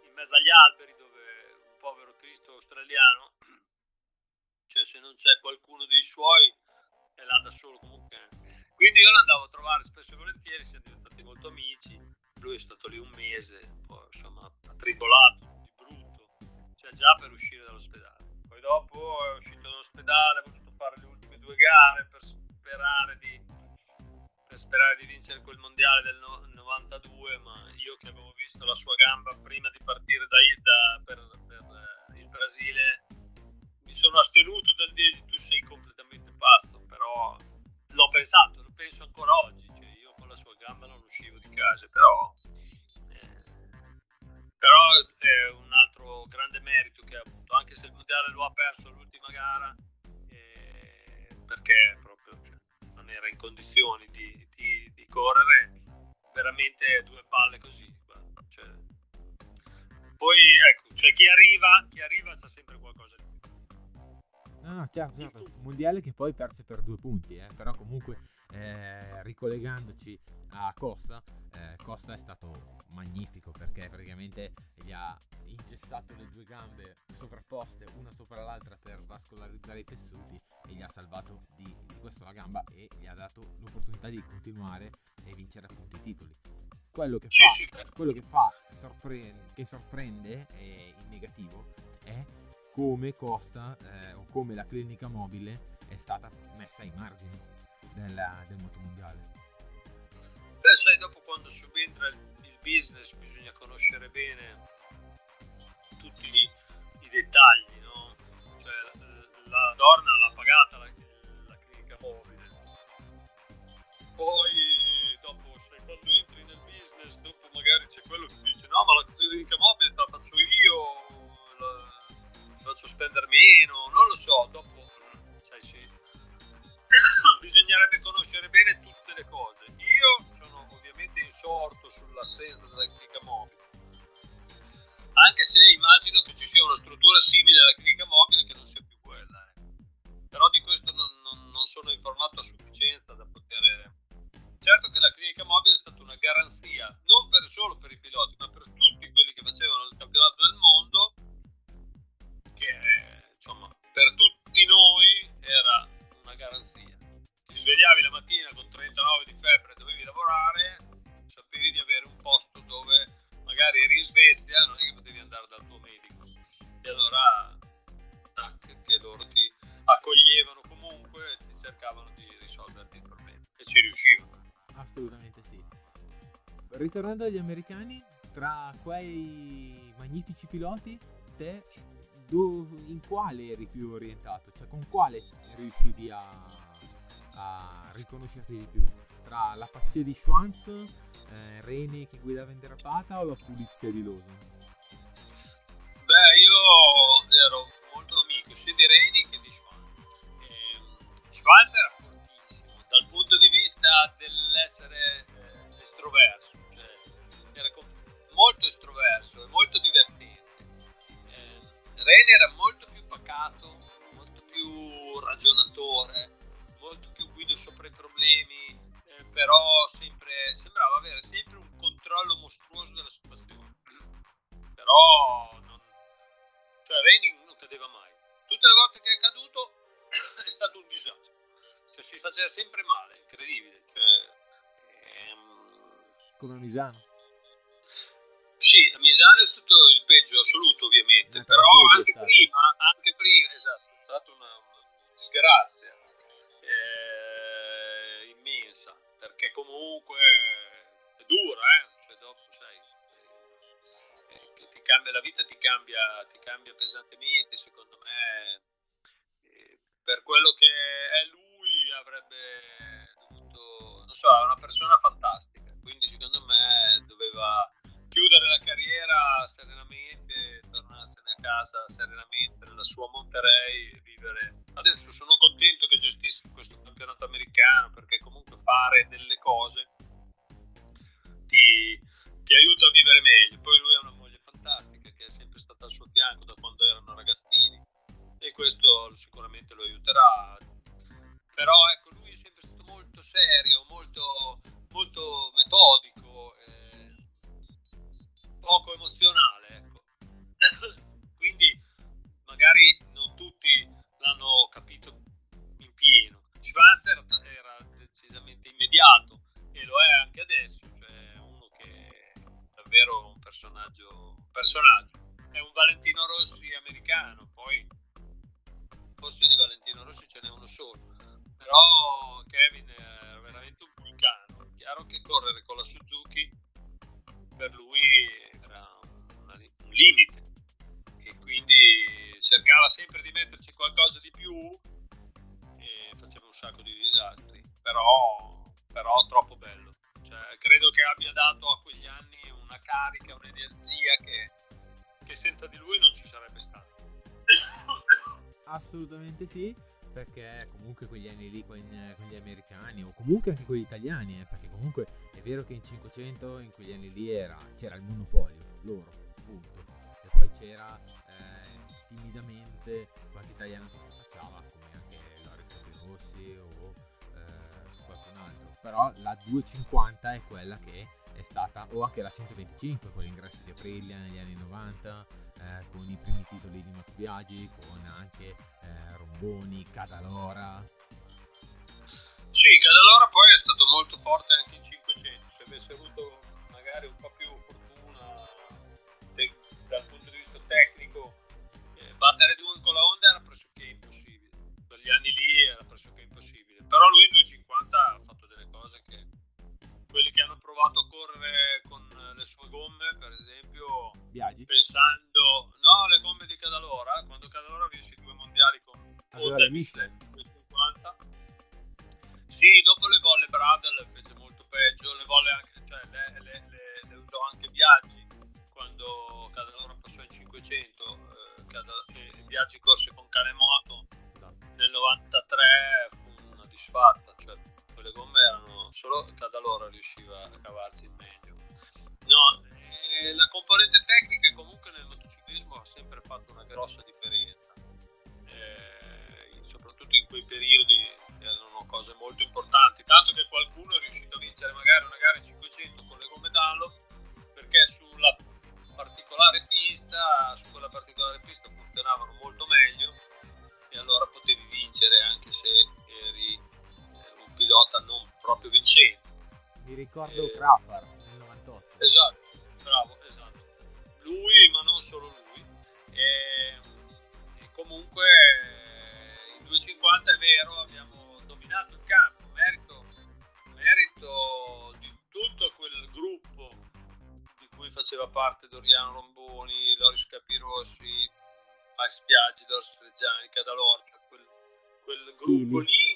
in mezzo agli alberi, dove un povero Cristo australiano, cioè se non c'è qualcuno dei suoi è là da solo comunque. Quindi io l'andavo a trovare spesso e volentieri, siamo diventati molto amici, lui è stato lì un mese, poi insomma ha tribolato di brutto, cioè già per uscire dall'ospedale. Poi dopo è uscito dall'ospedale, ha voluto fare le ultime due gare per sperare di, per sperare di vincere quel mondiale del novantadue, ma io che avevo visto la sua gamba prima di partire da Ida per, per il Brasile, mi sono astenuto dal dire tu sei completamente pazzo, però l'ho pensato, lo penso ancora oggi, cioè io con la sua gamba non uscivo di casa, però eh, però è un altro grande merito che ha avuto, anche se il mondiale lo ha perso all'ultima gara eh, perché proprio cioè, non era in condizioni di, di, di correre veramente due palle così, guarda, cioè. Poi ecco, cioè chi arriva chi arriva c'ha sempre qualcosa di... No, no, certo, certo, un mondiale che poi perse per due punti, eh? Però comunque eh, ricollegandoci a Costa, eh, Costa è stato magnifico perché praticamente gli ha ingessato le due gambe sovrapposte una sopra l'altra per vascolarizzare i tessuti e gli ha salvato di, di questo la gamba e gli ha dato l'opportunità di continuare e vincere appunto i titoli. Quello che fa, quello che fa sorprende, che sorprende eh, in negativo è come Costa eh, o come la clinica mobile è stata messa ai margini della, del motomondiale. Beh, sai, dopo quando subentra il, il business bisogna conoscere bene tutti i, i dettagli, no? Cioè, Dorna l'ha pagata la, la clinica mobile. Poi dopo, cioè, quando entri nel business, dopo magari c'è quello che dice no, ma la clinica mobile la faccio io, la faccio spendere meno, non lo so, dopo sai, sì. Bisognerebbe conoscere bene tutte le cose. Io sono ovviamente insorto sull'assenza della clinica mobile, anche se immagino che ci sia una struttura simile alla clinica mobile che non sia più quella, eh. Però di questo non, non, non sono informato a sufficienza da poter... Certo che la clinica mobile è stata una garanzia, non per, solo per i piloti, ma per tutti quelli che facevano il campionato del mondo, che insomma per tutti noi era una garanzia. Ti svegliavi la mattina con trentanove di febbre, dovevi lavorare, sapevi di avere un posto dove... magari eri in Svezia, non è che potevi andare dal tuo medico, e allora tac, che loro ti accoglievano comunque e ti cercavano di risolverti il problema, e ci riuscivano. Assolutamente sì. Ritornando agli americani, tra quei magnifici piloti, te in quale eri più orientato? Cioè con quale riuscivi a, a riconoscerti di più? Tra la pazzia di Schwantz, Eh, Rainey che guidava in derapata, o la pulizia di Logan? Beh, io ero molto amico sia di Rainey che di Schwantz. Eh, Schwantz era fortissimo dal punto di vista dell'essere eh, estroverso, cioè era molto estroverso e molto divertente. Eh, Rainey era molto più pacato, molto più ragionatore, molto più guido sopra i problemi, però sempre, sembrava avere sempre un controllo mostruoso della situazione, però non, cioè Rainey non cadeva mai, tutte le volte che è caduto è stato un disastro, cioè si faceva sempre male, incredibile, cioè, ehm... come a Misano. Sì, a Misano è tutto il peggio assoluto ovviamente, la però anche prima, anche prima, esatto, è stata una, una disgrazia eh, immensa, perché comunque è dura, eh? Cioè dopo sai, eh, ti cambia la vita, ti cambia, ti cambia pesantemente, secondo me, eh, per quello che è lui avrebbe dovuto, non so, è una persona fantastica, quindi secondo me doveva chiudere la carriera serenamente, tornarsene a casa serenamente nella sua Monterey e vivere. Adesso sono contento che gestisca questo campionato americano, perché comunque fare delle cose ti, ti aiuta a vivere meglio. Poi lui ha una moglie fantastica che è sempre stata al suo fianco da quando erano ragazzini, e questo sicuramente lo aiuterà. Però ecco, lui è sempre stato molto serio, molto, molto metodico, eh, poco emozionale, ecco. Quindi magari non tutti l'hanno capito in pieno. Schwantz era, era decisamente immediato, e lo è anche adesso, cioè uno che è davvero un personaggio, un personaggio. È un Valentino Rossi americano, poi forse di Valentino Rossi ce n'è uno solo, però Kevin è veramente un vulcano. È chiaro che correre con la Suzuki per lui era un limite, e quindi cercava sempre di metterci qualcosa di più e faceva un sacco di disastri, però, però troppo bello, cioè, credo che abbia dato a quegli anni una carica, un'energia che, che senza di lui non ci sarebbe stato. Assolutamente sì, perché comunque quegli anni lì con, con gli americani, o comunque anche con gli italiani, eh, perché comunque è vero che in cinquecento in quegli anni lì era, c'era il monopolio loro, punto, e poi c'era eh, timidamente qualche italiano che si affacciava, come anche Loris Capirossi o eh, qualcun altro, però la duecentocinquanta è quella che è stata, o anche la centoventicinque con l'ingresso di Aprilia negli anni novanta, eh, con i primi titoli di Max Biaggi, con anche eh, Romboni, Cadalora. Sì, Cadalora poi è stato molto forte anche in cinquecento, se avesse avuto magari un po' più fortuna te- dal punto di vista tecnico, eh, battere Doohan con la Honda era pressoché impossibile, quegli anni lì era pressoché impossibile, però lui in duecentocinquanta ha fatto delle cose che quelli che hanno provato a correre con le sue gomme, per esempio, Biaggi, pensando, no, le gomme di Cadalora, quando Cadalora vinse due mondiali con Honda, Guarda, mi sembra centocinquanta. Sì, dopo le volle Bradel fece molto peggio, le volle anche, cioè le, le, le, le usò anche Biaggi quando Cadalora passò in cinquecento, eh, Cadalora, eh, Biaggi corse con cane moto nel novantatré, fu una disfatta, cioè quelle gomme erano, solo Cadalora riusciva a cavarsi in meglio. No, eh, la componente tecnica comunque nel motociclismo ha sempre fatto una grossa differenza, eh, soprattutto in quei periodi erano cose molto importanti, tanto che qualcuno è riuscito a vincere magari una gara in cinquecento con le gomme Dunlop perché sulla particolare pista, su quella particolare pista funzionavano molto meglio e allora potevi vincere anche se eri un pilota non proprio vincente. Mi ricordo eh, Crapar nel novantotto. Esatto, bravo, esatto. Lui, ma non solo lui. E, e comunque in duecentocinquanta è vero, abbiamo il campo, merito, merito di tutto quel gruppo di cui faceva parte Doriano Romboni, Loris Capirossi, Max Biaggi, Loris Reggiani, Cadalora, cioè quel, quel gruppo lì,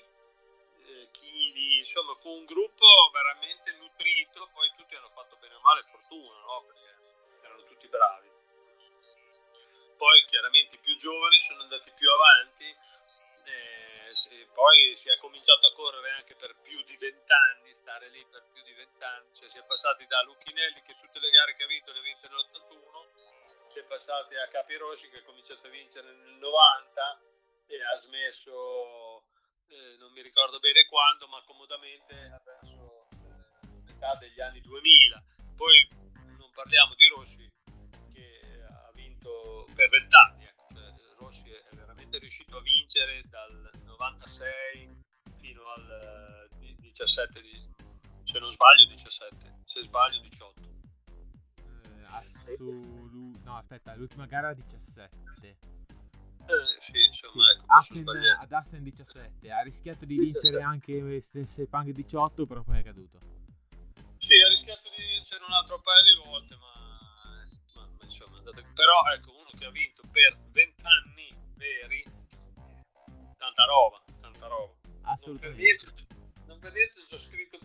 eh, Chili, insomma fu un gruppo veramente nutrito, poi tutti hanno fatto bene o male fortuna, no? Perché erano tutti bravi. Poi chiaramente i più giovani sono andati più avanti, eh, e poi si è cominciato a correre anche per più di vent'anni, stare lì per più di vent'anni, cioè si è passati da Lucchinelli che tutte le gare che ha vinto le ha vinte nell'ottantuno, si è passati a Capirossi che ha cominciato a vincere nel novanta e ha smesso, eh, non mi ricordo bene quando, ma comodamente verso eh, metà degli anni duemila. Poi non parliamo di Rossi che ha vinto per vent'anni, ecco. Cioè, Rossi è veramente riuscito a vincere dal novantasei fino al diciassette, se non sbaglio diciassette, se sbaglio diciotto. Eh, assolu- no, aspetta, l'ultima gara diciassette. Eh, sì, insomma, sì. Ecco, Assen, ad Assen diciassette, ha rischiato di vincere anche Sepang diciotto, però poi è caduto. Sì, ha rischiato di vincere un altro paio di volte, ma, ma, ma insomma, andate... però ecco, uno che ha vinto per vent'anni veri, tanta roba, tanta roba. Assolutamente. Non per niente ho scritto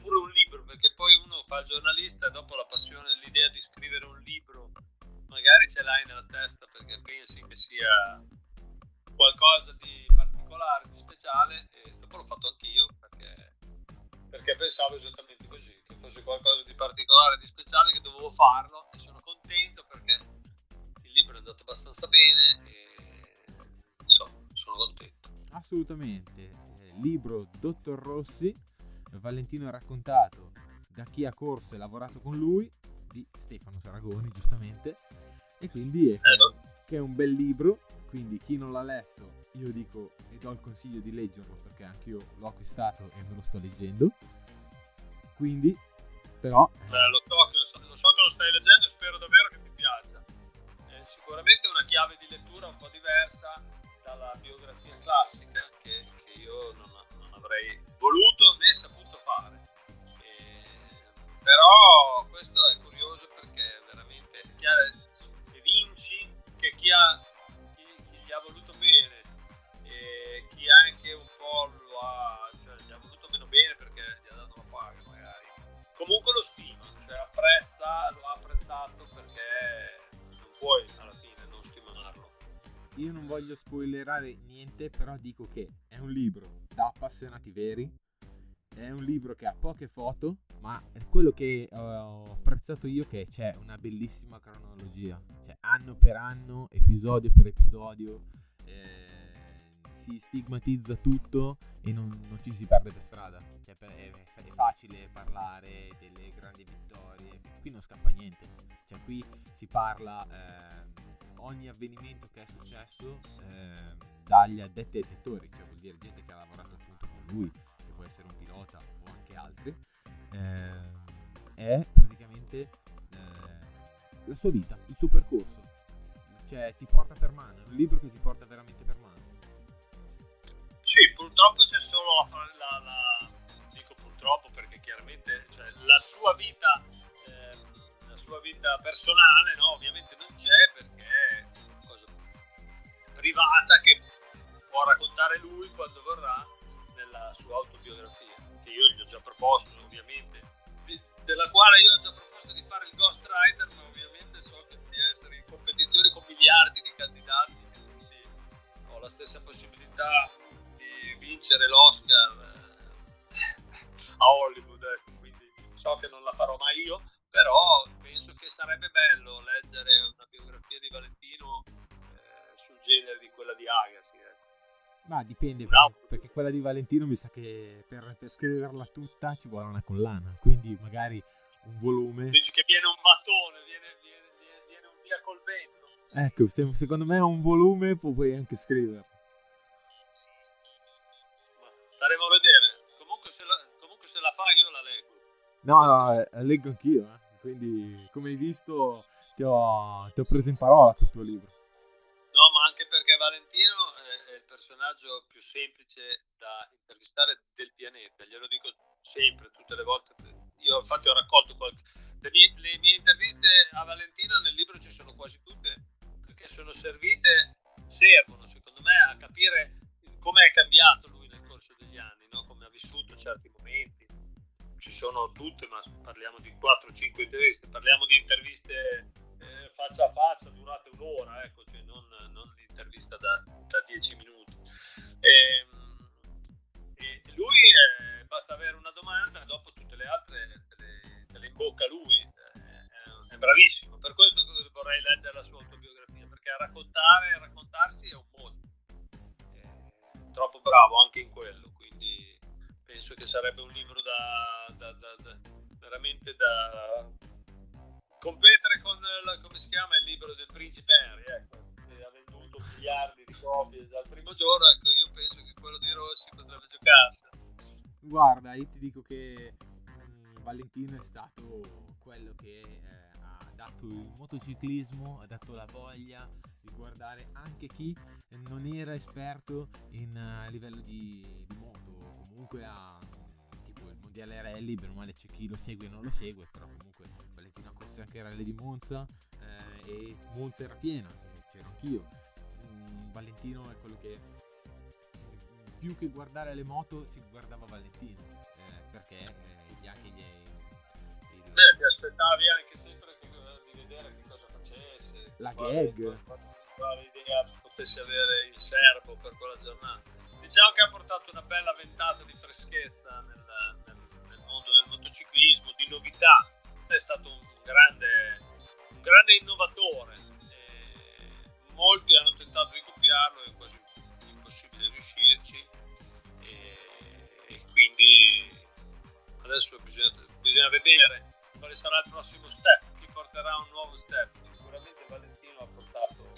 pure un libro, perché poi uno fa il giornalista e dopo la passione, l'idea di scrivere un libro magari ce l'hai nella testa perché pensi che sia qualcosa di particolare, di speciale, e dopo l'ho fatto anch'io perché, perché pensavo esattamente così, che fosse qualcosa di particolare, di speciale, che dovevo farlo, e sono contento perché il libro è andato abbastanza bene e contento. Assolutamente. Eh, libro Dottor Rossi, Valentino ha raccontato da chi ha corso e lavorato con lui, di Stefano Saragoni, giustamente, e quindi è, che è un bel libro, quindi chi non l'ha letto io dico e do il consiglio di leggerlo, perché anche io l'ho acquistato e me lo sto leggendo, quindi però eh, lo, so, lo so che lo stai leggendo e spero davvero che ti piaccia. È sicuramente una chiave di lettura un po' diversa dalla biografia classica che, che io non, non avrei voluto né saputo fare, e, però questo è curioso perché veramente evinci che chi, ha, chi, chi gli ha voluto bene e chi anche un po' lo ha, cioè gli ha voluto meno bene perché gli ha dato la paga magari, comunque lo stima, cioè apprezza, lo ha apprezzato perché non puoi alla fine non stimarlo. Io non voglio spoilerare niente, però dico che è un libro da appassionati veri, è un libro che ha poche foto, ma è quello che ho apprezzato io, che c'è una bellissima cronologia, cioè anno per anno, episodio per episodio, eh, si stigmatizza tutto e non, non ci si perde per strada, cioè è, è facile parlare delle grandi vittorie, qui non scappa niente, cioè qui si parla... Eh, ogni avvenimento che è successo eh, dagli addetti ai settori, cioè vuol dire gente che ha lavorato appunto con lui, che può essere un pilota o anche altri, eh, è praticamente eh, la sua vita, il suo percorso, cioè ti porta per mano, è un libro che ti porta veramente per mano. Sì, purtroppo c'è solo la, la dico purtroppo perché chiaramente cioè, la sua vita eh, la sua vita personale, no, ovviamente non c'è perché privata, che può raccontare lui quando vorrà nella sua autobiografia, che io gli ho già proposto, ovviamente, della quale io ho già proposto di fare il ghostwriter, ma ovviamente so che di essere in competizione con miliardi di candidati, quindi ho la stessa possibilità di vincere l'Oscar a Hollywood, ecco, quindi so che non la farò mai io, però penso che sarebbe bello leggere una biografia di Valentino eh, sul genere di quella di Agassi, ecco. Ma dipende, no, perché quella di Valentino mi sa che per, per scriverla tutta ci vuole una collana, quindi magari un volume. Dici che viene un mattone, viene, viene, viene, viene un via col vento. Ecco, se, secondo me un volume puoi anche scriverlo. Staremo a vedere. Comunque se la, comunque se la fai io la leggo. No, no, la leggo anch'io, eh. Quindi come hai visto ti ho, ti ho preso in parola col tuo libro. No, ma anche perché Valentino è il personaggio più semplice da intervistare del pianeta, glielo dico sempre, tutte le volte. Io infatti ho raccolto qualche... le, mie, le mie interviste a Valentino nel libro ci sono quasi tutte, perché sono servite, servono secondo me a capire come è cambiato lui nel corso degli anni, no? Come ha vissuto certi momenti. Ci sono tutte, ma parliamo di quattro cinque interviste, parliamo di interviste eh, faccia a faccia durate un'ora, ecco, cioè non, non l'intervista da, da dieci minuti. E, e lui è, basta avere una domanda, dopo tutte le altre te le, te le imbocca lui, è, è bravissimo. Per questo vorrei leggere la sua autobiografia, perché a raccontare, a raccontarsi è un mostro, è troppo bravo anche in quello, quindi penso che sarebbe un libro da, da, da, da veramente da competere con la, come si chiama il libro del Principe Henry, ecco, che ha venduto miliardi di copie dal primo giorno. Ecco, io penso che quello di Rossi potrebbe giocarsi. Guarda, io ti dico che mh, Valentino è stato quello che eh, ha dato il motociclismo, ha dato la voglia di guardare anche chi non era esperto in, a livello di, di moto. Comunque ha tipo il mondiale rally, bene o male c'è chi lo segue e non lo segue, però comunque Valentino ha corso anche il rally di Monza eh, e Monza era piena, c'ero anch'io. Mm, Valentino è quello che più che guardare le moto si guardava Valentino, eh, perché eh, gli anche gli il... Beh, ti aspettavi anche sempre che, di vedere che cosa facesse, la quale, gag quale idea potesse avere il serbo per quella giornata. Diciamo che ha portato una bella ventata di freschezza nel, nel, nel mondo del motociclismo, di novità. È stato un grande, un grande innovatore. E molti hanno tentato di copiarlo, è quasi impossibile riuscirci. E, e quindi adesso bisogna, bisogna vedere quale sarà il prossimo step, chi porterà un nuovo step. Sicuramente Valentino ha portato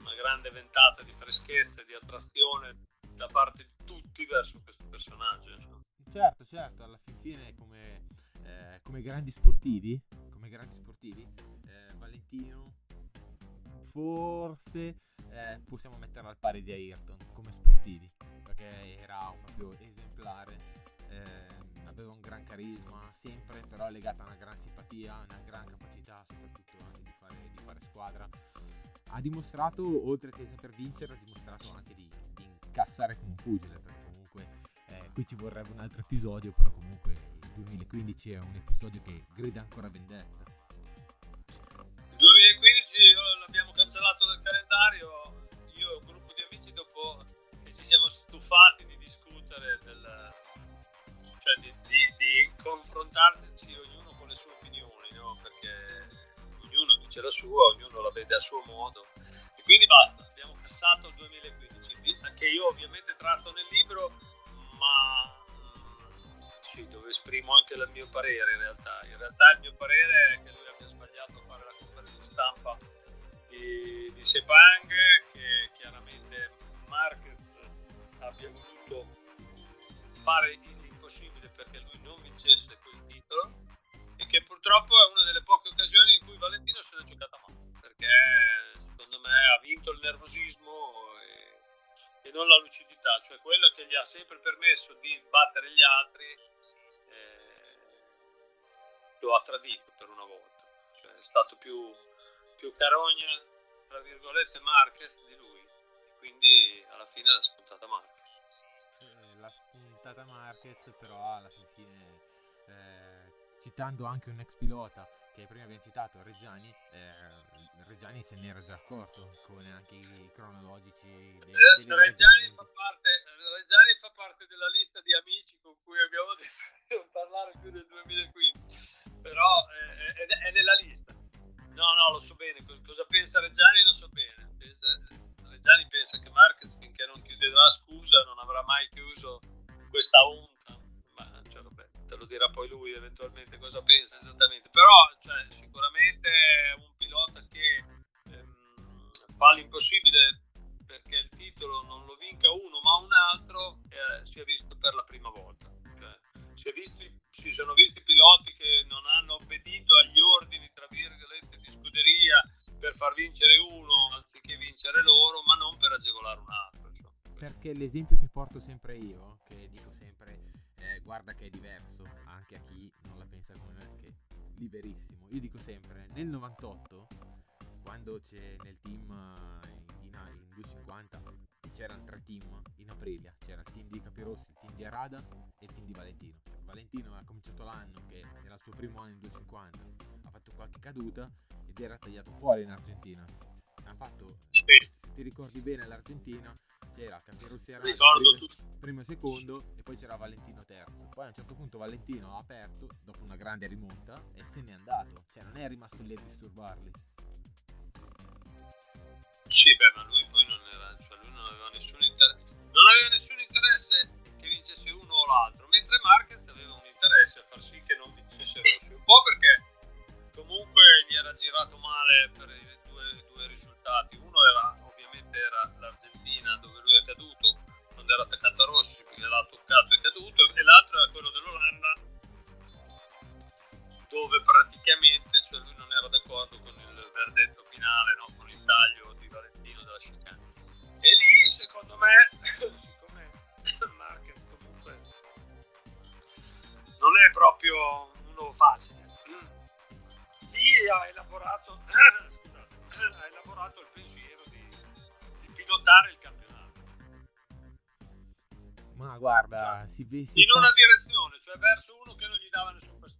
una grande ventata di freschezza e di attrazione da parte di tutti verso questo personaggio, no? Certo, certo, alla fin fine come, eh, come grandi sportivi, come grandi sportivi eh, Valentino forse eh, possiamo metterlo al pari di Ayrton come sportivi, perché era proprio esemplare, eh, aveva un gran carisma sempre, però legata a una gran simpatia, una gran capacità soprattutto anche di fare, di fare squadra. Ha dimostrato, oltre che saper vincere, ha dimostrato anche di cassare come un pugile, perché comunque eh, qui ci vorrebbe un altro episodio, però comunque il duemilaquindici è un episodio che grida ancora vendetta. Il duemilaquindici l'abbiamo cancellato dal calendario, io e un gruppo di amici, dopo che ci siamo stufati di discutere del, cioè di, di, di confrontarci ognuno con le sue opinioni, no? Perché ognuno dice la sua, ognuno la vede a suo modo, e quindi basta, abbiamo cassato il duemilaquindici, che io ovviamente tratto nel libro, ma sì, dove esprimo anche il mio parere. In realtà in realtà il mio parere è che lui abbia sbagliato a fare la conferenza stampa di, di Sepang, che chiaramente Marquez abbia voluto fare l'impossibile perché lui non vincesse quel titolo, e che purtroppo è una delle poche occasioni in cui Valentino se l'è giocata male, perché secondo me ha vinto il nervosismo e non la lucidità, cioè quello che gli ha sempre permesso di battere gli altri, eh, lo ha tradito per una volta, cioè è stato più, più carogna tra virgolette Marquez di lui, quindi alla fine l'ha spuntata Marquez. Eh, l'ha spuntata Marquez, però alla fine, eh, citando anche un ex pilota che prima abbiamo citato, Reggiani, eh, Reggiani se ne era già accorto con anche i cronologici dei, eh, dei Reggiani, fa parte, Reggiani fa parte della lista di amici con cui abbiamo deciso di non parlare più del duemilaquindici, però eh, è, è nella lista. No, no, lo so bene. Cosa pensa Reggiani lo so bene. Pensa, Reggiani pensa che Marquez, finché non chiuderà scusa, non avrà mai chiuso questa onta. Ma cioè, vabbè, te lo dirà poi lui eventualmente cosa pensa esattamente. Però cioè, sicuramente è un pilota che ehm, fa l'impossibile perché il titolo non lo vinca uno ma un altro, eh, si è visto per la prima volta. Cioè, si, è visti, si sono visti piloti che non hanno obbedito agli ordini, tra virgolette, di scuderia per far vincere uno anziché vincere loro, ma non per agevolare un altro. Cioè. Perché l'esempio che porto sempre io, che dico sempre, eh, guarda che è diverso, anche a chi non la pensa come me, che è liberissimo. Io dico sempre, nel novantotto, quando c'è nel team in, in duecentocinquanta, c'erano tre team in Aprilia, c'era il team di Capirossi, il team di Arada e il team di Valentino. Valentino ha cominciato l'anno che era il suo primo anno in duecentocinquanta, ha fatto qualche caduta ed era tagliato fuori in Argentina. Ha fatto, sì. Se ti ricordi bene, l'Argentina c'era Capirossi Arada primo, primo e secondo e poi c'era Valentino terzo. Poi a un certo punto Valentino ha aperto dopo una grande rimonta e se n'è andato, cioè non è rimasto lì a disturbarli. Sì, beh, ma lui poi non era, cioè lui non aveva nessun interesse, non aveva nessun interesse che vincesse uno o l'altro, mentre Marquez aveva un interesse a far sì che non vincesse Rossi, un po' perché comunque gli era girato male per i due, due risultati. Uno era, ovviamente, era l'Argentina dove lui è caduto, quando era attaccato a Rossi, quindi l'ha toccato e è caduto, e l'altro era quello dell'Olanda dove praticamente, cioè, lui non era d'accordo con il verdetto finale, no? Con il taglio di Valentino della Chicane. E lì, secondo me, siccome Marquez comunque non è proprio uno facile, lì ha elaborato, scusate, ha elaborato il pensiero di, di pilotare il campionato. Ma guarda, si, si in sta... una direzione, cioè verso uno che non gli dava nessun fastidio.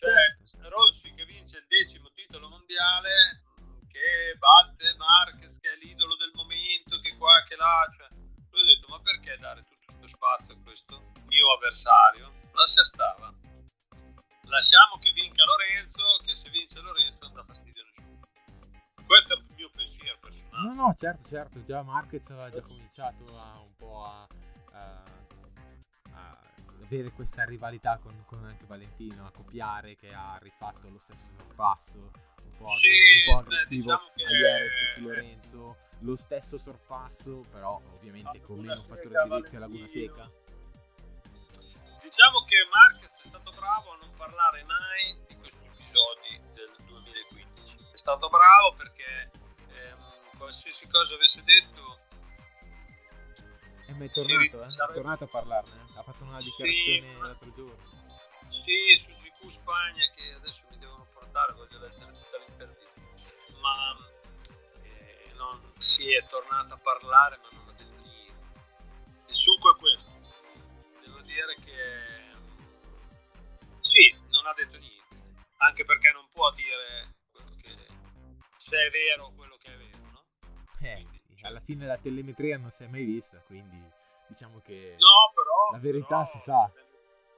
Cioè Rossi che vince il decimo titolo mondiale, che batte Marquez che è l'idolo del momento, che qua che là, cioè lui ha detto ma perché dare tutto questo spazio a questo mio avversario? Lascia stava, lasciamo che vinca Lorenzo, che se vince Lorenzo non dà fastidio a nessuno. Questo è il mio pensiero personale. No no, certo certo, già Marquez aveva già cominciato a un po' a, a, a avere questa rivalità con, con anche Valentino, a copiare, che ha rifatto lo stesso sorpasso un po', sì, un po aggressivo, beh, diciamo che... Aierez su Lorenzo, lo stesso sorpasso però ovviamente la con meno fattura di rischio a Laguna Seca. Diciamo che Marquez è stato bravo a non parlare mai di questi episodi del duemilaquindici, è stato bravo perché ehm, qualsiasi cosa avesse detto è tornato, sì, eh? È tornato a parlarne, ha fatto una dichiarazione, sì, l'altro giorno. Sì, su G Q Spagna, che adesso mi devono portare, voglio leggere tutta l'intervista, ma eh, non, si è tornato a parlare ma non ha detto niente. Il succo è questo, devo dire che sì, non ha detto niente, anche perché non può dire quello che, se è vero quello che è vero, no? Eh. Quindi, alla fine la telemetria non si è mai vista, quindi diciamo che no, però, la verità però, si sa.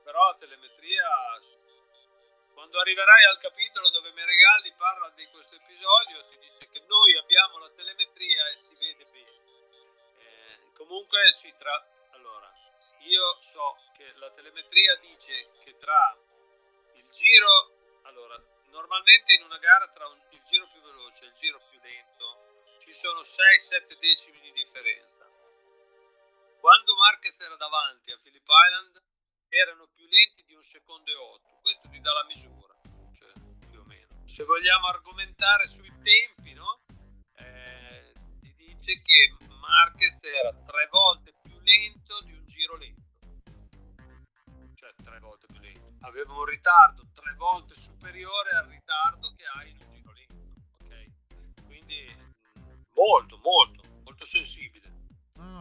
Però la telemetria, quando arriverai al capitolo dove Meregalli parla di questo episodio, ti dice che noi abbiamo la telemetria e si vede bene. Eh, comunque ci tra... Allora, io so che la telemetria dice che tra il giro... Allora, normalmente in una gara tra un, il giro più veloce e il giro più lento ci sono sei sette decimi di differenza. Quando Marquez era davanti a Phillip Island erano più lenti di un secondo e otto, questo ti dà la misura, cioè più o meno. Se vogliamo argomentare sui tempi, no? Eh, ti dice che Marquez era tre volte più lento di un giro lento, cioè tre volte più lento, aveva un ritardo tre volte superiore al ritardo che hai in un giro lento, ok? Quindi molto molto molto sensibile.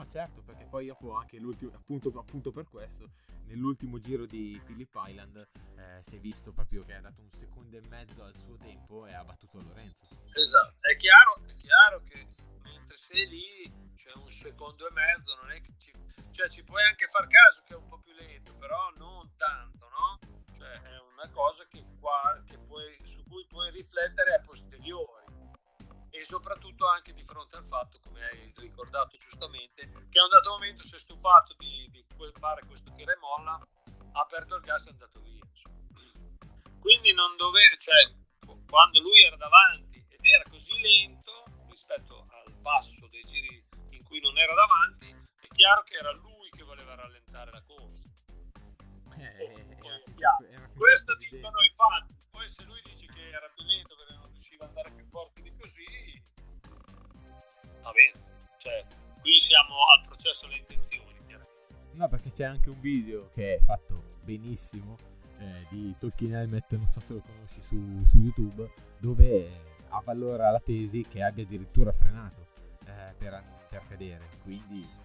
no, certo, perché poi dopo anche l'ultimo, appunto, appunto per questo, nell'ultimo giro di Phillip Island eh, si è visto proprio che ha dato un secondo e mezzo al suo tempo e ha battuto Lorenzo. Esatto, è chiaro, è chiaro che mentre sei lì c'è un secondo e mezzo, non è che ci, cioè ci puoi anche far caso che è un po' più lento, però non tanto, no? Cioè è una cosa che qua, che puoi, su cui puoi riflettere a posteriori. E soprattutto anche di fronte al fatto, come hai ricordato giustamente, che a un dato momento si è stufato di, di fare questo tira e molla, ha aperto il gas e è andato via. Quindi non doveva, cioè quando lui era davanti ed era così lento rispetto al passo dei giri in cui non era davanti, è chiaro che era lui che voleva rallentare la corsa. Eh, eh, eh, questo dicono i fan, poi se lui dice che era più lento perché non riusciva a andare più forte di così, va bene, cioè qui siamo al processo delle intenzioni, chiaramente. No, perché c'è anche un video che è fatto benissimo eh, di Talking Helmet, non so se lo conosci, su, su YouTube, dove avvalora la tesi che abbia addirittura frenato eh, per, per cadere, quindi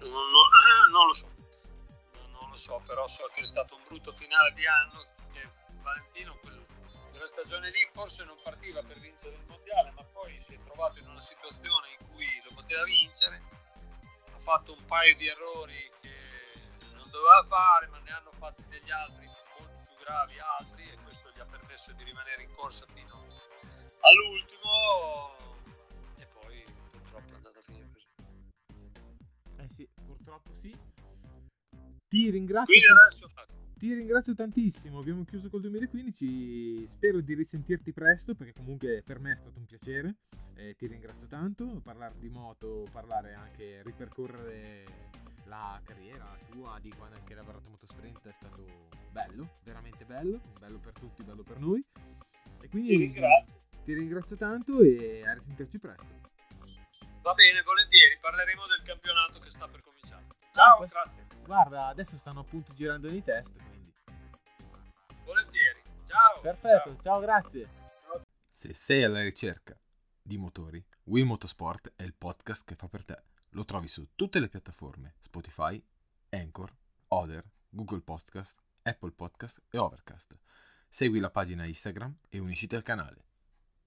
non, non, non lo so. Non lo so, però so che è stato un brutto finale di anno, che Valentino quel, quella stagione lì forse non partiva per vincere il mondiale, ma poi si è trovato in una situazione in cui lo poteva vincere, ha fatto un paio di errori che non doveva fare, ma ne hanno fatti degli altri molto più gravi altri, e questo gli ha permesso di rimanere in corsa fino all'ultimo, e poi purtroppo è andata a finire così. Eh sì, purtroppo sì. Ti ringrazio, ti ringrazio tantissimo, abbiamo chiuso col duemilaquindici, spero di risentirti presto perché comunque per me è stato un piacere, eh, ti ringrazio tanto, parlare di moto, parlare anche, ripercorrere la carriera tua di quando anche hai lavorato a Motosprint è stato bello, veramente bello, bello per tutti, bello per noi, e quindi ti ringrazio, ti ringrazio tanto e a risentirci presto. Va bene, volentieri, parleremo del campionato che sta per cominciare. Ciao, questo... grazie. Guarda, adesso stanno appunto girando i test, quindi. Volentieri, ciao. Perfetto, ciao, ciao, grazie. Se sei alla ricerca di motori, Will Motorsport è il podcast che fa per te. Lo trovi su tutte le piattaforme: Spotify, Anchor, Other, Google Podcast, Apple Podcast e Overcast. Segui la pagina Instagram e unisciti al canale.